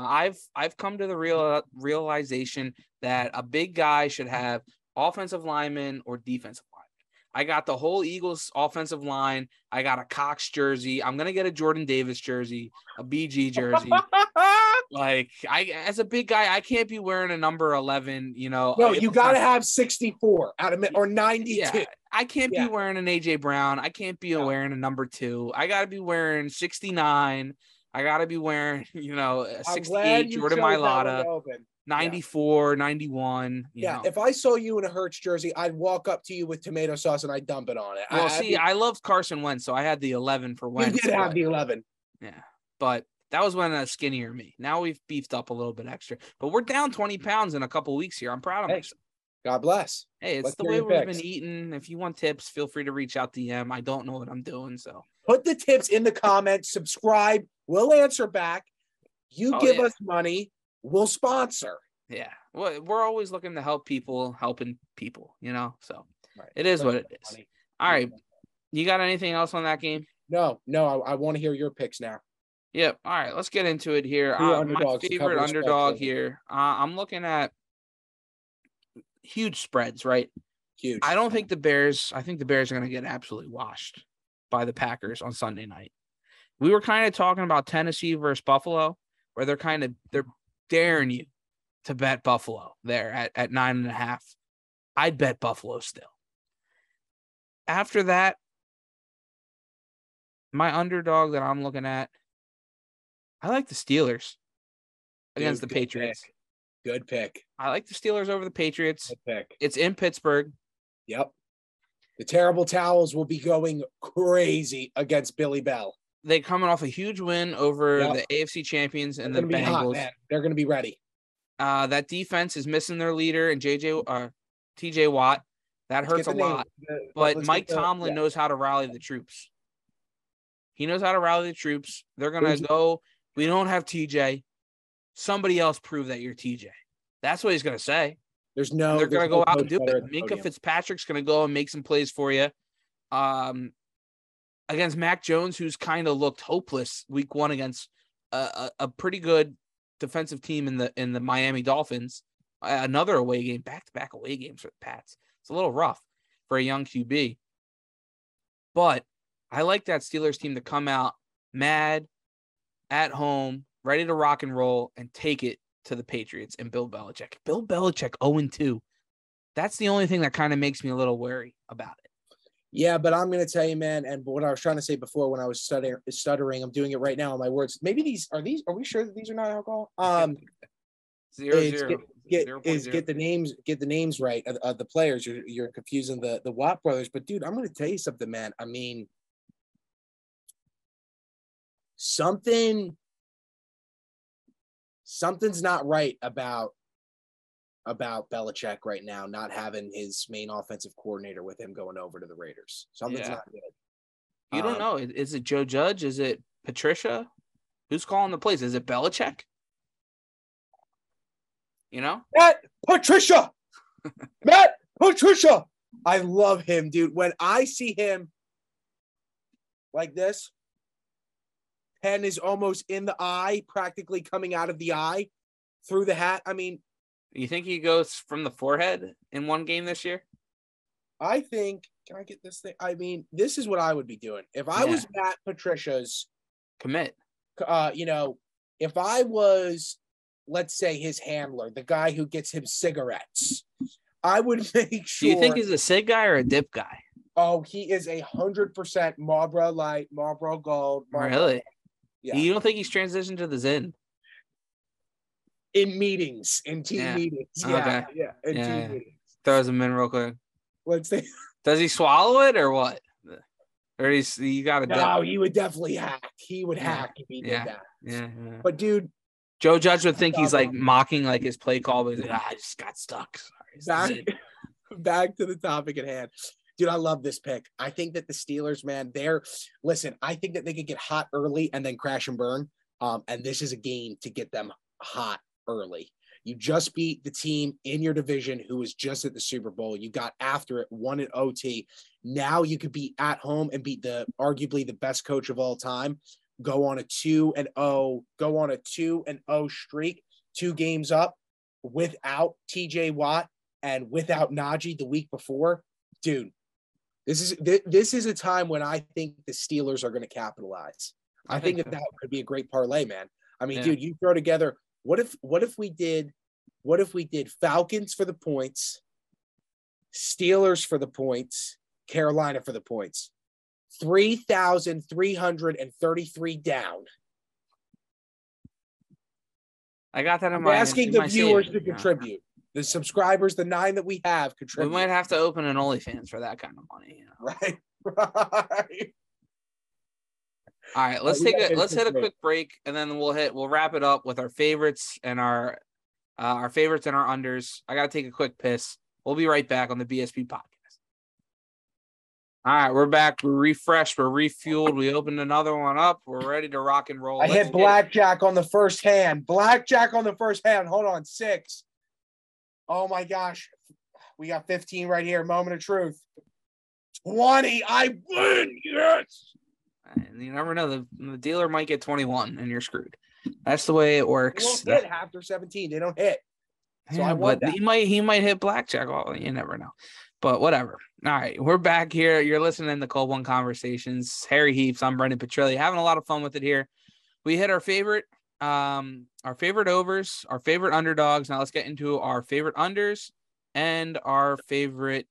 I've come to the realization that a big guy should have offensive linemen or defensive linemen. I got the whole Eagles offensive line. I got a Cox jersey. I'm gonna get a Jordan Davis jersey, a BG jersey. Like, I, as a big guy, I can't be wearing a number 11, you know. No, you got to have 64 out of it or 92. Yeah, I can't be wearing an AJ Brown. I can't be wearing a number 2. I got to be wearing 69. I got to be wearing, you know, a 68 Jordan Mailata, 94, 91. You know. If I saw you in a Hurts jersey, I'd walk up to you with tomato sauce and I'd dump it on it. Well, I loved Carson Wentz, so I had the 11 for Wentz. You did have the 11. Yeah, but that was when I was skinnier me. Now we've beefed up a little bit extra, but we're down 20 pounds in a couple of weeks here. I'm proud of myself. God bless. Hey, it's Let's the way we've been eating. If you want tips, feel free to reach out DM. I don't know what I'm doing, so put the tips in the comments. Subscribe. We'll answer back. You give us money. We'll sponsor. Yeah, we're always looking to help people, helping people. You know, so It is what it is. Money. All right, you got anything else on that game? No. I want to hear your picks now. Yep. All right. Let's get into it here. My favorite underdog here. I'm looking at huge spreads, right? Huge. I think the Bears are going to get absolutely washed by the Packers on Sunday night. We were kind of talking about Tennessee versus Buffalo, where they're daring you to bet Buffalo there at 9.5. I'd bet Buffalo still. After that, my underdog that I'm looking at, I like the Steelers against the Patriots. Good pick. I like the Steelers over the Patriots. Good pick. It's in Pittsburgh. Yep. The terrible towels will be going crazy against Billy Bell. They're coming off a huge win over the AFC champions and the Bengals. They're going to be ready. That defense is missing their leader and TJ Watt. That hurts a lot. But Mike Tomlin knows how to rally the troops. They're going to go. We don't have TJ. Somebody else prove that you're TJ. That's what he's going to say. They're going to go out and do it. Minkah Fitzpatrick's going to go and make some plays for you. Against Mac Jones, who's kind of looked hopeless week 1 against a pretty good defensive team in the Miami Dolphins. Another away game, back-to-back away games for the Pats. It's a little rough for a young QB. But I like that Steelers team to come out mad, at home, ready to rock and roll, and take it to the Patriots and Bill Belichick. Bill Belichick 0-2. That's the only thing that kind of makes me a little wary about it. Yeah, but I'm going to tell you, man, and what I was trying to say before when I was stuttering, I'm doing it right now in my words. Maybe these? Are we sure that these are not alcohol? 0-0. Get the names right of the players. You're confusing the Watt brothers. But, dude, I'm going to tell you something, man. I mean, something's not right about Belichick right now, not having his main offensive coordinator with him going over to the Raiders. Something's not good. You don't know. Is it Joe Judge? Is it Patricia? Who's calling the plays? Is it Belichick? You know? Matt Patricia. I love him, dude. When I see him like this, pen is almost in the eye, practically coming out of the eye through the hat. I mean, you think he goes from the forehead in one game this year? I think can I get this thing? I mean, this is what I would be doing. If I was Matt Patricia's commit, you know, if I was, let's say, his handler, the guy who gets him cigarettes, I would make sure. Do you think he's a cig guy or a dip guy? Oh, he is 100% Marlboro Light, Marlboro Gold. Marlboro. Really? Yeah. You don't think he's transitioned to the Zyn? In meetings, in team meetings. Yeah, okay. Team meetings. Throws him in real quick. Let's see. Does he swallow it or what? Or he's you got to. No, he would definitely hack. He would hack if he did that. Yeah. But dude, Joe Judge would think he's like mocking like his play call, but he's like, I just got stuck. Sorry. Back to the topic at hand. Dude, I love this pick. I think that the Steelers, man, I think that they could get hot early and then crash and burn. And this is a game to get them hot early. You just beat the team in your division who was just at the Super Bowl. You got after it, won in OT. Now you could be at home and beat the arguably the best coach of all time. Go on a 2-0 streak, 2 games up without TJ Watt and without Najee the week before. Dude, this is a time when I think the Steelers are going to capitalize. I think that could be a great parlay, man. I mean, dude, you throw together. What if we did Falcons for the points, Steelers for the points, Carolina for the points, 3,333 down. I got that in mind. Asking the viewers to contribute. The subscribers, the 9 that we have, contribute. We might have to open an OnlyFans for that kind of money. You know? Right. All right, let's hit a quick break, and then we'll wrap it up with our favorites and our favorites and our unders. I gotta take a quick piss. We'll be right back on the BSP podcast. All right, we're back. We're refreshed. We're refueled. We opened another one up. We're ready to rock and roll. Let's hit blackjack on the first hand. Hold on, 6. Oh, my gosh. We got 15 right here. Moment of truth. 20. I win. Yes. And you never know. The dealer might get 21, and you're screwed. That's the way it works. They won't hit after 17. They don't hit. So yeah, he might hit blackjack. Well, you never know. But whatever. All right. We're back here. You're listening to Cold One Conversations. Harry Heaps. I'm Brendan Petrilli. Having a lot of fun with it here. We hit our favorite overs, our favorite underdogs. Now let's get into our favorite unders and our favorites.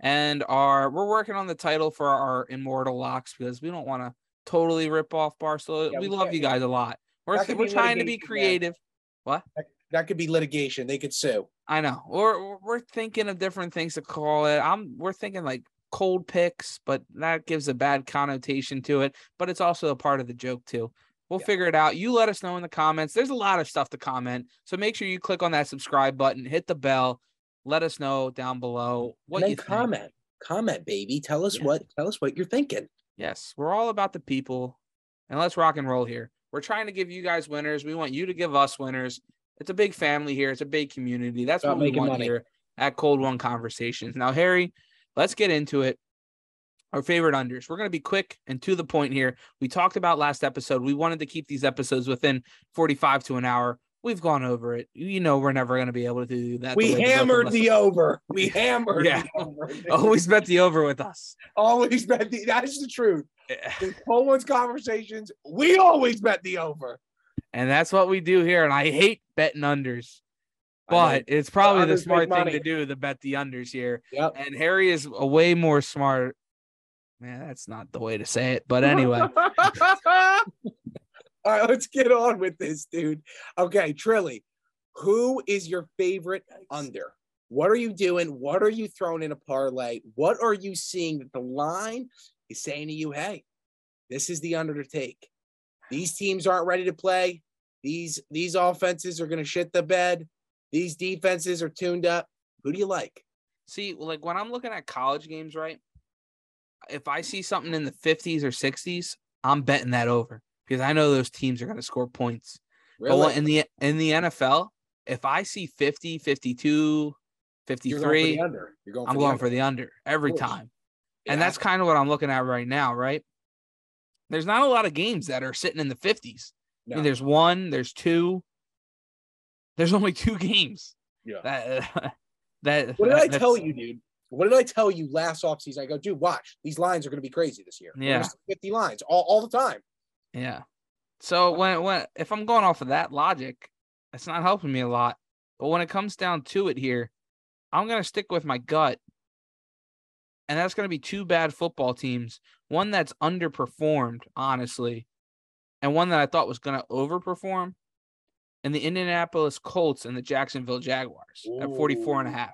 And we're working on the title for our immortal locks because we don't want to totally rip off Barcelona. Yeah, we love you guys a lot. We're trying to be creative. Man. What? That could be litigation. They could sue. I know. Or we're thinking of different things to call it. We're thinking like cold picks, but that gives a bad connotation to it. But it's also a part of the joke too. We'll figure it out. You let us know in the comments. There's a lot of stuff to comment. So make sure you click on that subscribe button, hit the bell. Let us know down below what you think. Comment, baby. Tell us what you're thinking. Yes. We're all about the people and let's rock and roll here. We're trying to give you guys winners. We want you to give us winners. It's a big family here. It's a big community. That's what we want here at Cold One Conversations. Now, Harry, let's get into it. Our favorite unders. We're going to be quick and to the point here. We talked about last episode. We wanted to keep these episodes within 45 to an hour. We've gone over it. You know, we're never going to be able to do that. We hammered the over. Always bet the over with us. Always bet the. That's the truth. Yeah. This whole one's conversations. We always bet the over. And that's what we do here. And I hate betting unders. But it's probably the smart thing to do to bet the unders here. Yep. And Harry is way more smart. Man, that's not the way to say it. But anyway. All right, let's get on with this, dude. Okay, Trilly, who is your favorite under? What are you doing? What are you throwing in a parlay? What are you seeing that the line is saying to you, hey, this is the under to take. These teams aren't ready to play. These offenses are going to shit the bed. These defenses are tuned up. Who do you like? See, like when I'm looking at college games, right, if I see something in the 50s or 60s, I'm betting that over. Because I know those teams are going to score points. Really? But in the NFL, if I see 50, 52, 53, I'm going for the under every time. Yeah. And that's kind of what I'm looking at right now, right? There's not a lot of games that are sitting in the 50s. No. I mean, there's one, there's two. There's only 2 games. Yeah. What did I tell you, dude? What did I tell you last offseason? I go, dude, watch. These lines are going to be crazy this year. Yeah. 50 lines all the time. Yeah. So if I'm going off of that logic, it's not helping me a lot. But when it comes down to it here, I'm going to stick with my gut. And that's going to be two bad football teams. One that's underperformed, honestly, and one that I thought was going to overperform. And the Indianapolis Colts and the Jacksonville Jaguars at 44.5.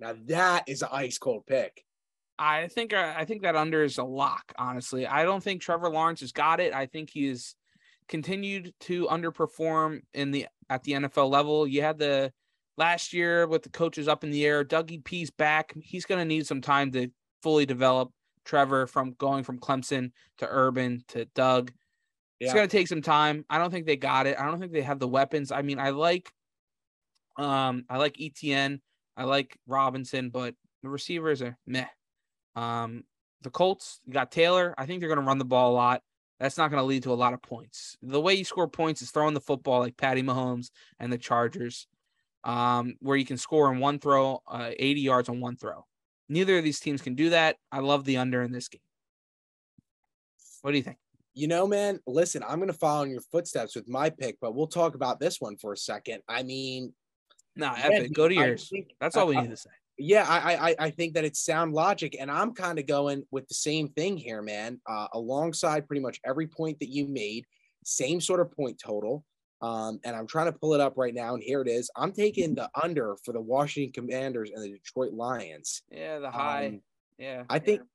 Now that is an ice cold pick. I think that under is a lock, honestly. I don't think Trevor Lawrence has got it. I think he has continued to underperform at the NFL level. You had the last year with the coaches up in the air. Dougie P's back. He's going to need some time to fully develop Trevor from going from Clemson to Urban to Doug. Yeah. It's going to take some time. I don't think they got it. I don't think they have the weapons. I mean, I like ETN. I like Robinson, but the receivers are meh. The Colts, you got Taylor. I think they're going to run the ball a lot. That's not going to lead to a lot of points. The way you score points is throwing the football like Patty Mahomes and the Chargers, where you can score in one throw, 80 yards on one throw. Neither of these teams can do that. I love the under in this game. What do you think? You know, man, listen, I'm going to follow in your footsteps with my pick, but we'll talk about this one for a second. I mean – no, epic. Go to yours. That's all we need to say. Yeah, I think that it's sound logic, and I'm kind of going with the same thing here, man. Alongside pretty much every point that you made, same sort of point total. And I'm trying to pull it up right now, and here it is. I'm taking the under for the Washington Commanders and the Detroit Lions. Yeah, the high. I think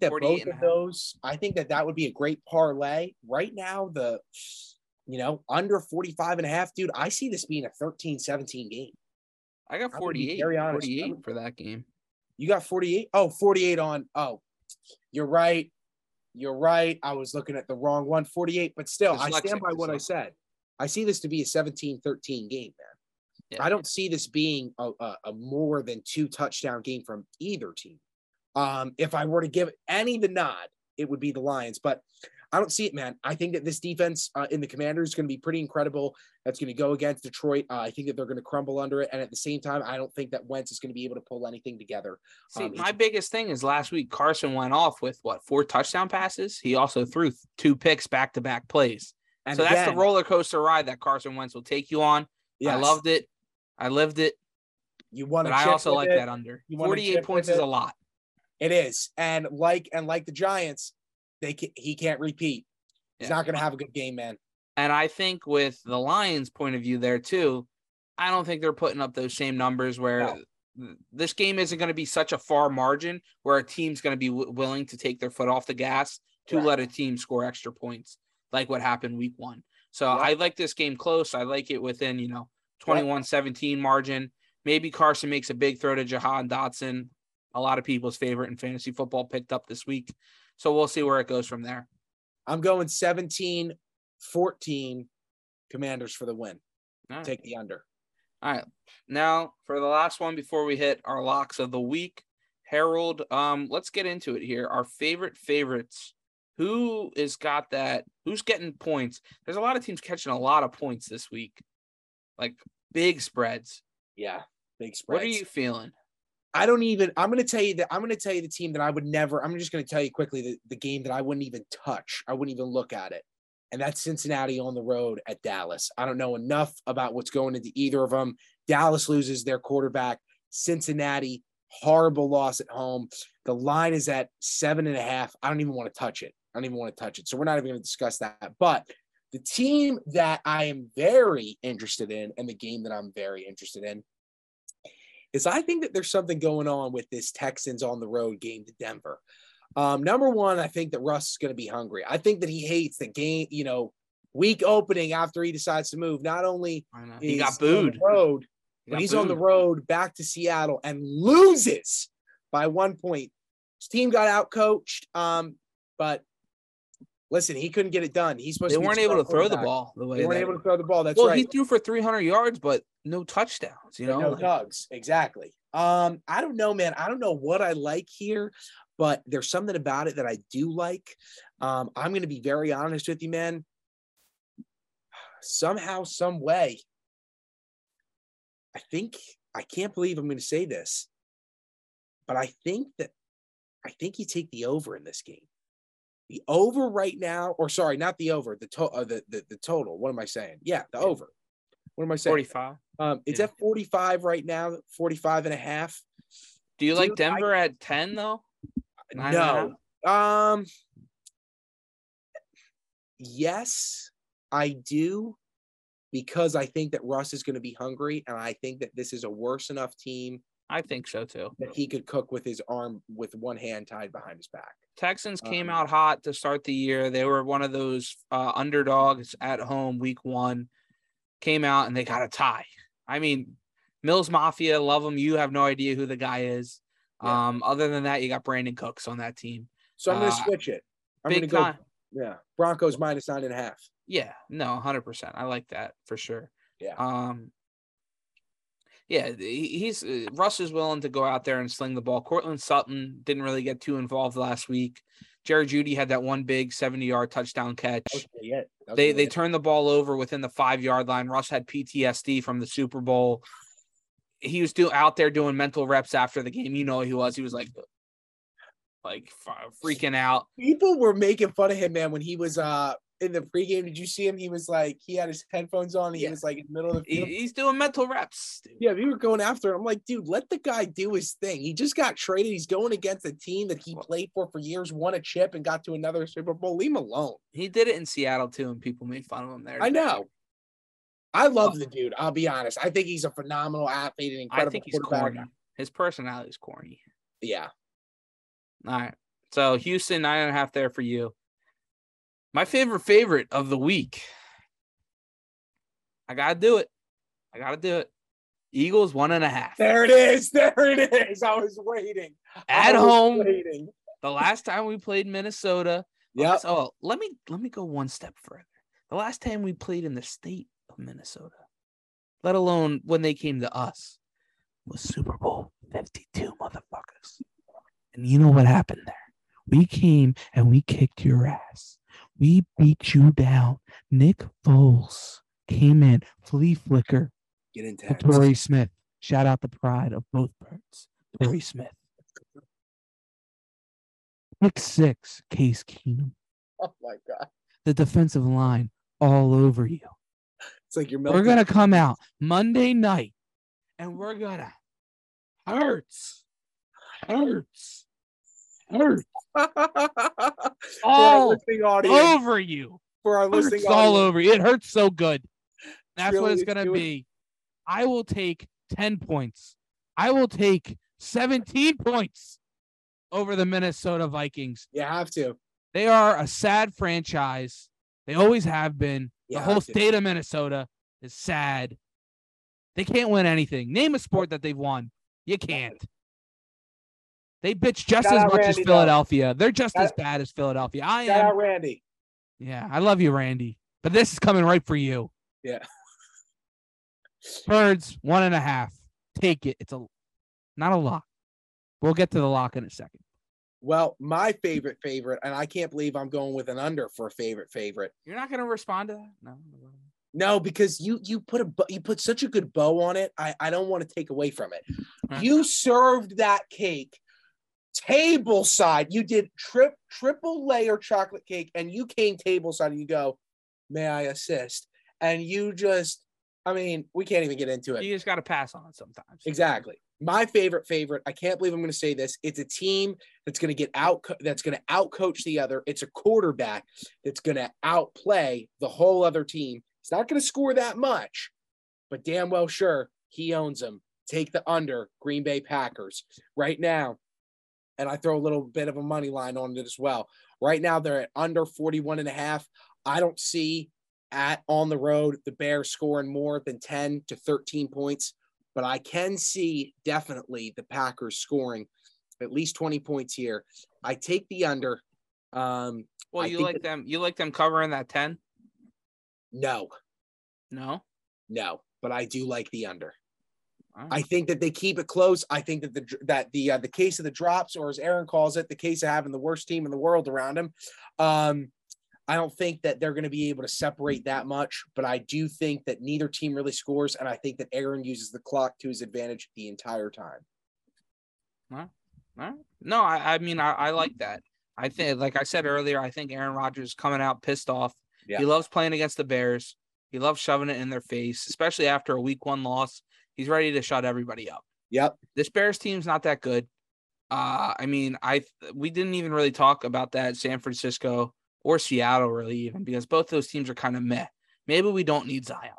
that both of those. I think that would be a great parlay. Right now, under 45.5, dude. I see this being a 13-17 game. I got 48 for that game. You got 48? Oh, 48 on. Oh, you're right. I was looking at the wrong one. 48, but still, I stand by what I said. I see this to be a 17-13 game, man. Yeah. I don't see this being a more than 2 touchdown game from either team. If I were to give any the nod, it would be the Lions, but I don't see it, man. I think that this defense in the Commanders is going to be pretty incredible. That's going to go against Detroit. I think that they're going to crumble under it. And at the same time, I don't think that Wentz is going to be able to pull anything together. See, my biggest thing is last week, Carson went off with 4 touchdown passes. He also threw 2 picks back-to-back plays. And so that's the roller coaster ride that Carson Wentz will take you on. Yes. I loved it. I lived it. You want to chip with it. But I also like that under. 48 points is a lot. It is. And like the Giants, he can't repeat. He's not going to have a good game, man. And I think with the Lions' point of view there too, I don't think they're putting up those same numbers where this game isn't going to be such a far margin where a team's going to be willing to take their foot off the gas to let a team score extra points like what happened week 1. So I like this game close. I like it within, 21-17 margin. Maybe Carson makes a big throw to Jahan Dotson, a lot of people's favorite in fantasy football picked up this week. So we'll see where it goes from there. I'm going 17-14 Commanders for the win. Right. Take the under. All right. Now, for the last one before we hit our locks of the week, Harold, let's get into it here. Our favorites. Who has got that? Who's getting points? There's a lot of teams catching a lot of points this week, like big spreads. Yeah, big spreads. What are you feeling? I'm going to tell you that I'm going to tell you the team that I would never, I'm just going to tell you quickly the game that I wouldn't even touch. I wouldn't even look at it. And that's Cincinnati on the road at Dallas. I don't know enough about what's going into either of them. Dallas loses their quarterback. Cincinnati, horrible loss at home. The line is at 7.5. I don't even want to touch it. So we're not even going to discuss that. But the team that I am very interested in and the game that I'm very interested in is I think that there's something going on with this Texans on the road game to Denver. Number one, I think that Russ is going to be hungry. I think that he hates the game, week opening after he decides to move. Not only he got booed, on the road back to Seattle and loses by 1 point. His team got out-coached, but listen, he couldn't get it done. They weren't able to throw the ball the way they weren't able to throw the ball. That's right. He threw for 300 yards, but no touchdowns. No tugs. Exactly. I don't know, man. I don't know what I like here, but there's something about it that I do like. I'm going to be very honest with you, man. Somehow, some way, I can't believe I'm going to say this. But I think you take the over in this game. The over right now, or sorry, not the over, the total. What am I saying? Yeah, the over. What am I saying? 45. It's at 45 right now, 45 and a half. Do you like Denver at 10 though? No. Yes, I do, because I think that Russ is going to be hungry, and I think that this is a worse enough team. I think so too. That he could cook with his arm, with one hand tied behind his back. Texans came out hot to start the year. They were one of those underdogs at home week one. Came out and they got a tie. I mean, Mills Mafia, love him. You have no idea who the guy is. Yeah. Other than that, you got Brandon Cooks on that team. So I'm going to switch it. I'm going to go. Yeah. Broncos minus 9.5. Yeah. No, 100%. I like that for sure. Yeah. Yeah, Russ is willing to go out there and sling the ball. Cortland Sutton didn't really get too involved last week. Jerry Jeudy had that one big 70-yard touchdown catch. They turned the ball over within the 5-yard line. Russ had PTSD from the Super Bowl. He was out there doing mental reps after the game. You know he was. He was like freaking out. People were making fun of him, man, when he was in the pregame. Did you see him? He was like, he had his headphones on. He was like in the middle of the field. He's doing mental reps. Dude. Yeah, we were going after him. I'm like, dude, let the guy do his thing. He just got traded. He's going against a team that he played for years, won a chip, and got to another Super Bowl. Leave him alone. He did it in Seattle too, and people made fun of him there. I know. I love the dude. I'll be honest. I think he's a phenomenal athlete and incredible. I think he's corny. His personality is corny. Yeah. All right. So Houston 9.5 there for you. My favorite of the week. I gotta do it. Eagles 1.5. There it is. I was waiting. At home. Waiting. The last time we played Minnesota. Yeah. Oh, let me go one step further. The last time we played in the state of Minnesota, let alone when they came to us, was Super Bowl 52, motherfuckers. And you know what happened there? We came and we kicked your ass. We beat you down. Nick Foles came in. Flea flicker. Get into it. Torrey Smith. Shout out the pride of both birds. Torrey Smith. Pick six, Case Keenum. Oh, my God. The defensive line all over you. It's like you're melting. We're going to come out Monday night, and we're going to hurts. all over you. For our listening audience. All over you. It hurts so good. That's what it's going to be. I will take 10 points. I will take 17 points over the Minnesota Vikings. You have to. They are a sad franchise. They always have been. The whole state of Minnesota is sad. They can't win anything. Name a sport that they've won. You can't. They bitch just as much as Philadelphia. They're just as bad as Philadelphia. Shout out Randy. Yeah, I love you, Randy. But this is coming right for you. Yeah. Birds, 1.5. Take it. It's not a lock. We'll get to the lock in a second. Well, my favorite, and I can't believe I'm going with an under for a favorite. You're not going to respond to that? No, because you put such a good bow on it. I don't want to take away from it. Right. You served that cake. Table side, you did triple layer chocolate cake, and you came table side and you go, may I assist? And you just, I mean, we can't even get into it. You just got to pass on sometimes. Exactly. My favorite, I can't believe I'm going to say this. It's a team that's going to outcoach the other. It's a quarterback that's going to outplay the whole other team. He's not going to score that much, but damn well sure he owns them. Take the under, Green Bay Packers right now. And I throw a little bit of a money line on it as well. Right now, they're at under 41.5. I don't see on the road the Bears scoring more than 10 to 13 points, but I can see definitely the Packers scoring at least 20 points here. I take the under. Well, you like them covering that 10? No, but I do like the under. I think that they keep it close. I think that the case of the drops, or as Aaron calls it, the case of having the worst team in the world around him. I don't think that they're going to be able to separate that much, but I do think that neither team really scores, and I think that Aaron uses the clock to his advantage the entire time. Well, Right. No, I mean, I like that. I think, like I said earlier, I think Aaron Rodgers is coming out pissed off. Yeah. He loves playing against the Bears. He loves shoving it in their face, especially after a week one loss. He's ready to shut everybody up. Yep. This Bears team's not that good. I mean, we didn't even really talk about that San Francisco or Seattle really even, because both those teams are kind of meh. Maybe we don't need Zion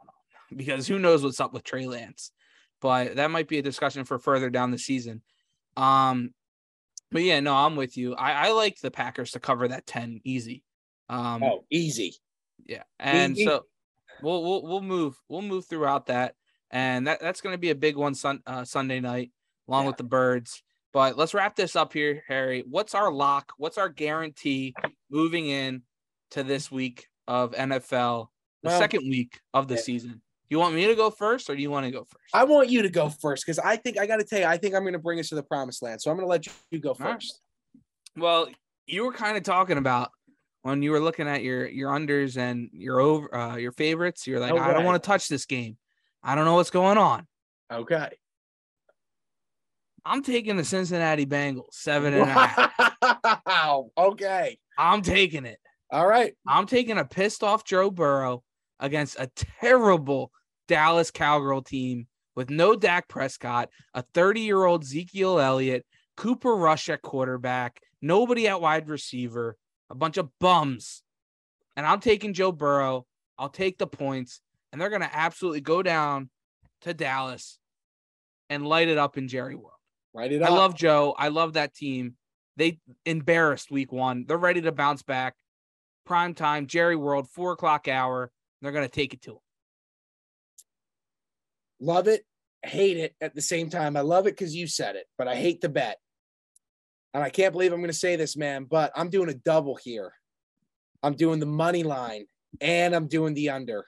because who knows what's up with Trey Lance, but that might be a discussion for further down the season. But yeah, no, I'm with you. I like the Packers to cover that 10 easy. Easy. Yeah. And easy. So we'll move throughout that. And that's going to be a big one Sunday night along with the Birds. But let's wrap this up here, Harry. What's our lock? What's our guarantee moving in to this week of NFL, the second week of the season? Do you want me to go first or do you want to go first? I want you to go first because I think I'm going to bring us to the promised land. So I'm going to let you go first. Right. Well, you were kind of talking about when you were looking at your unders and your favorites. You're like, I don't want to touch this game. I don't know what's going on. Okay. I'm taking the Cincinnati Bengals 7.5. Wow. Okay. I'm taking it. All right. I'm taking a pissed off Joe Burrow against a terrible Dallas Cowgirl team with no Dak Prescott, a 30-year-old Ezekiel Elliott, Cooper Rush at quarterback, nobody at wide receiver, a bunch of bums. And I'm taking Joe Burrow. I'll take the points, and they're going to absolutely go down to Dallas and light it up in Jerry World. Light it up. I love Joe. I love that team. They embarrassed week one. They're ready to bounce back. Prime time, Jerry World, 4 o'clock hour. They're going to take it to them. Love it. Hate it at the same time. I love it because you said it, but I hate the bet. And I can't believe I'm going to say this, man, but I'm doing a double here. I'm doing the money line and I'm doing the under.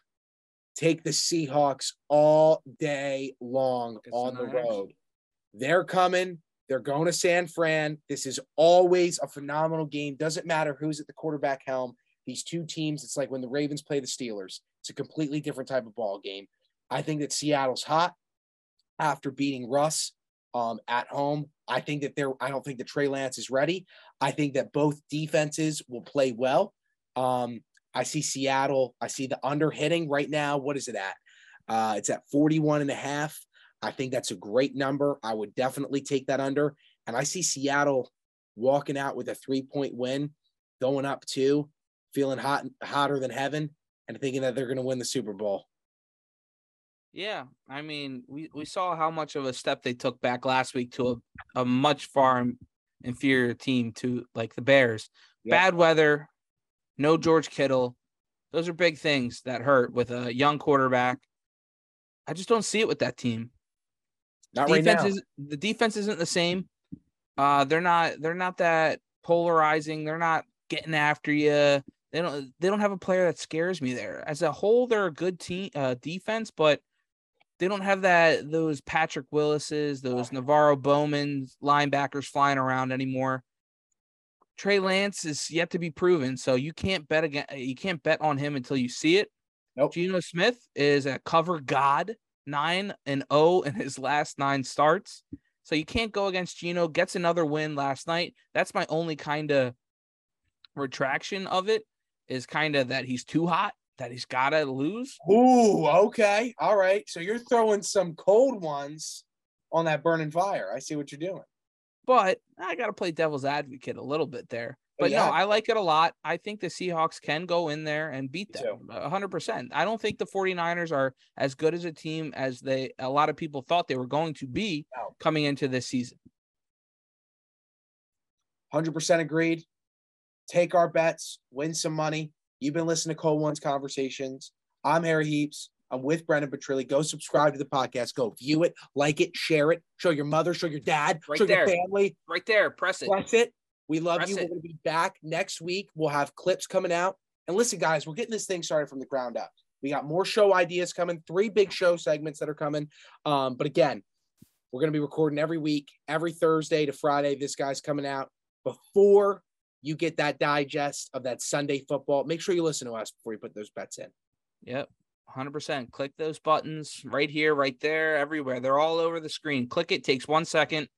Take the Seahawks all day long on the road. They're coming. They're going to San Fran. This is always a phenomenal game. Doesn't matter who's at the quarterback helm. These two teams, it's like when the Ravens play the Steelers. It's a completely different type of ball game. I think that Seattle's hot after beating Russ at home. I don't think that Trey Lance is ready. I think that both defenses will play well. I see Seattle. I see the under hitting right now. What is it at? It's at 41.5. I think that's a great number. I would definitely take that under. And I see Seattle walking out with a 3-point win, going up 2, feeling hotter than heaven, and thinking that they're going to win the Super Bowl. Yeah. I mean, we saw how much of a step they took back last week to a much far inferior team to like the Bears. Yep. Bad weather, no George Kittle. Those are big things that hurt with a young quarterback. I just don't see it with that team. Not right now. The defense isn't the same. They're not that polarizing. They're not getting after you. They don't have a player that scares me there. As a whole, they're a good team defense, but they don't have those Patrick Willises, those Navarro Bowman linebackers flying around anymore. Trey Lance is yet to be proven, so you can't bet again. You can't bet on him until you see it. Nope. Geno Smith is a cover god, 9-0 in his last 9 starts. So you can't go against Geno. Gets another win last night. That's my only kind of retraction of it is kind of that he's too hot, that he's got to lose. Ooh, okay. All right. So you're throwing some cold ones on that burning fire. I see what you're doing. But I got to play devil's advocate a little bit there. But yeah. No, I like it a lot. I think the Seahawks can go in there and beat them 100%. I don't think the 49ers are as good as a team as a lot of people thought they were going to be coming into this season. 100% agreed. Take our bets, win some money. You've been listening to Cold One's Conversations. I'm Harry Heaps. I'm with Brendan Petrilli. Go subscribe to the podcast. Go view it, like it, share it. Show your mother, show your dad, show your family. Right there. Press it. We love you. We're going to be back next week. We'll have clips coming out. And listen, guys, we're getting this thing started from the ground up. We got more show ideas coming, 3 big show segments that are coming. But again, we're going to be recording every week, every Thursday to Friday. This guy's coming out before you get that digest of that Sunday football. Make sure you listen to us before you put those bets in. Yep, 100%. Click those buttons right here, right there, everywhere. They're all over the screen. Click it. Takes 1 second.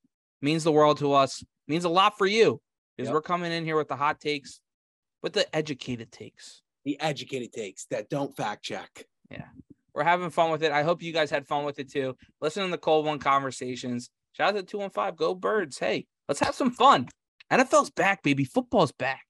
Means the world to us. means a lot for you because we're coming in here with the hot takes, but the educated takes. The educated takes that don't fact check. Yeah. We're having fun with it. I hope you guys had fun with it too. Listen to the Cold One Conversations. Shout out to 215. Go Birds. Hey, let's have some fun. NFL's back, baby. Football's back.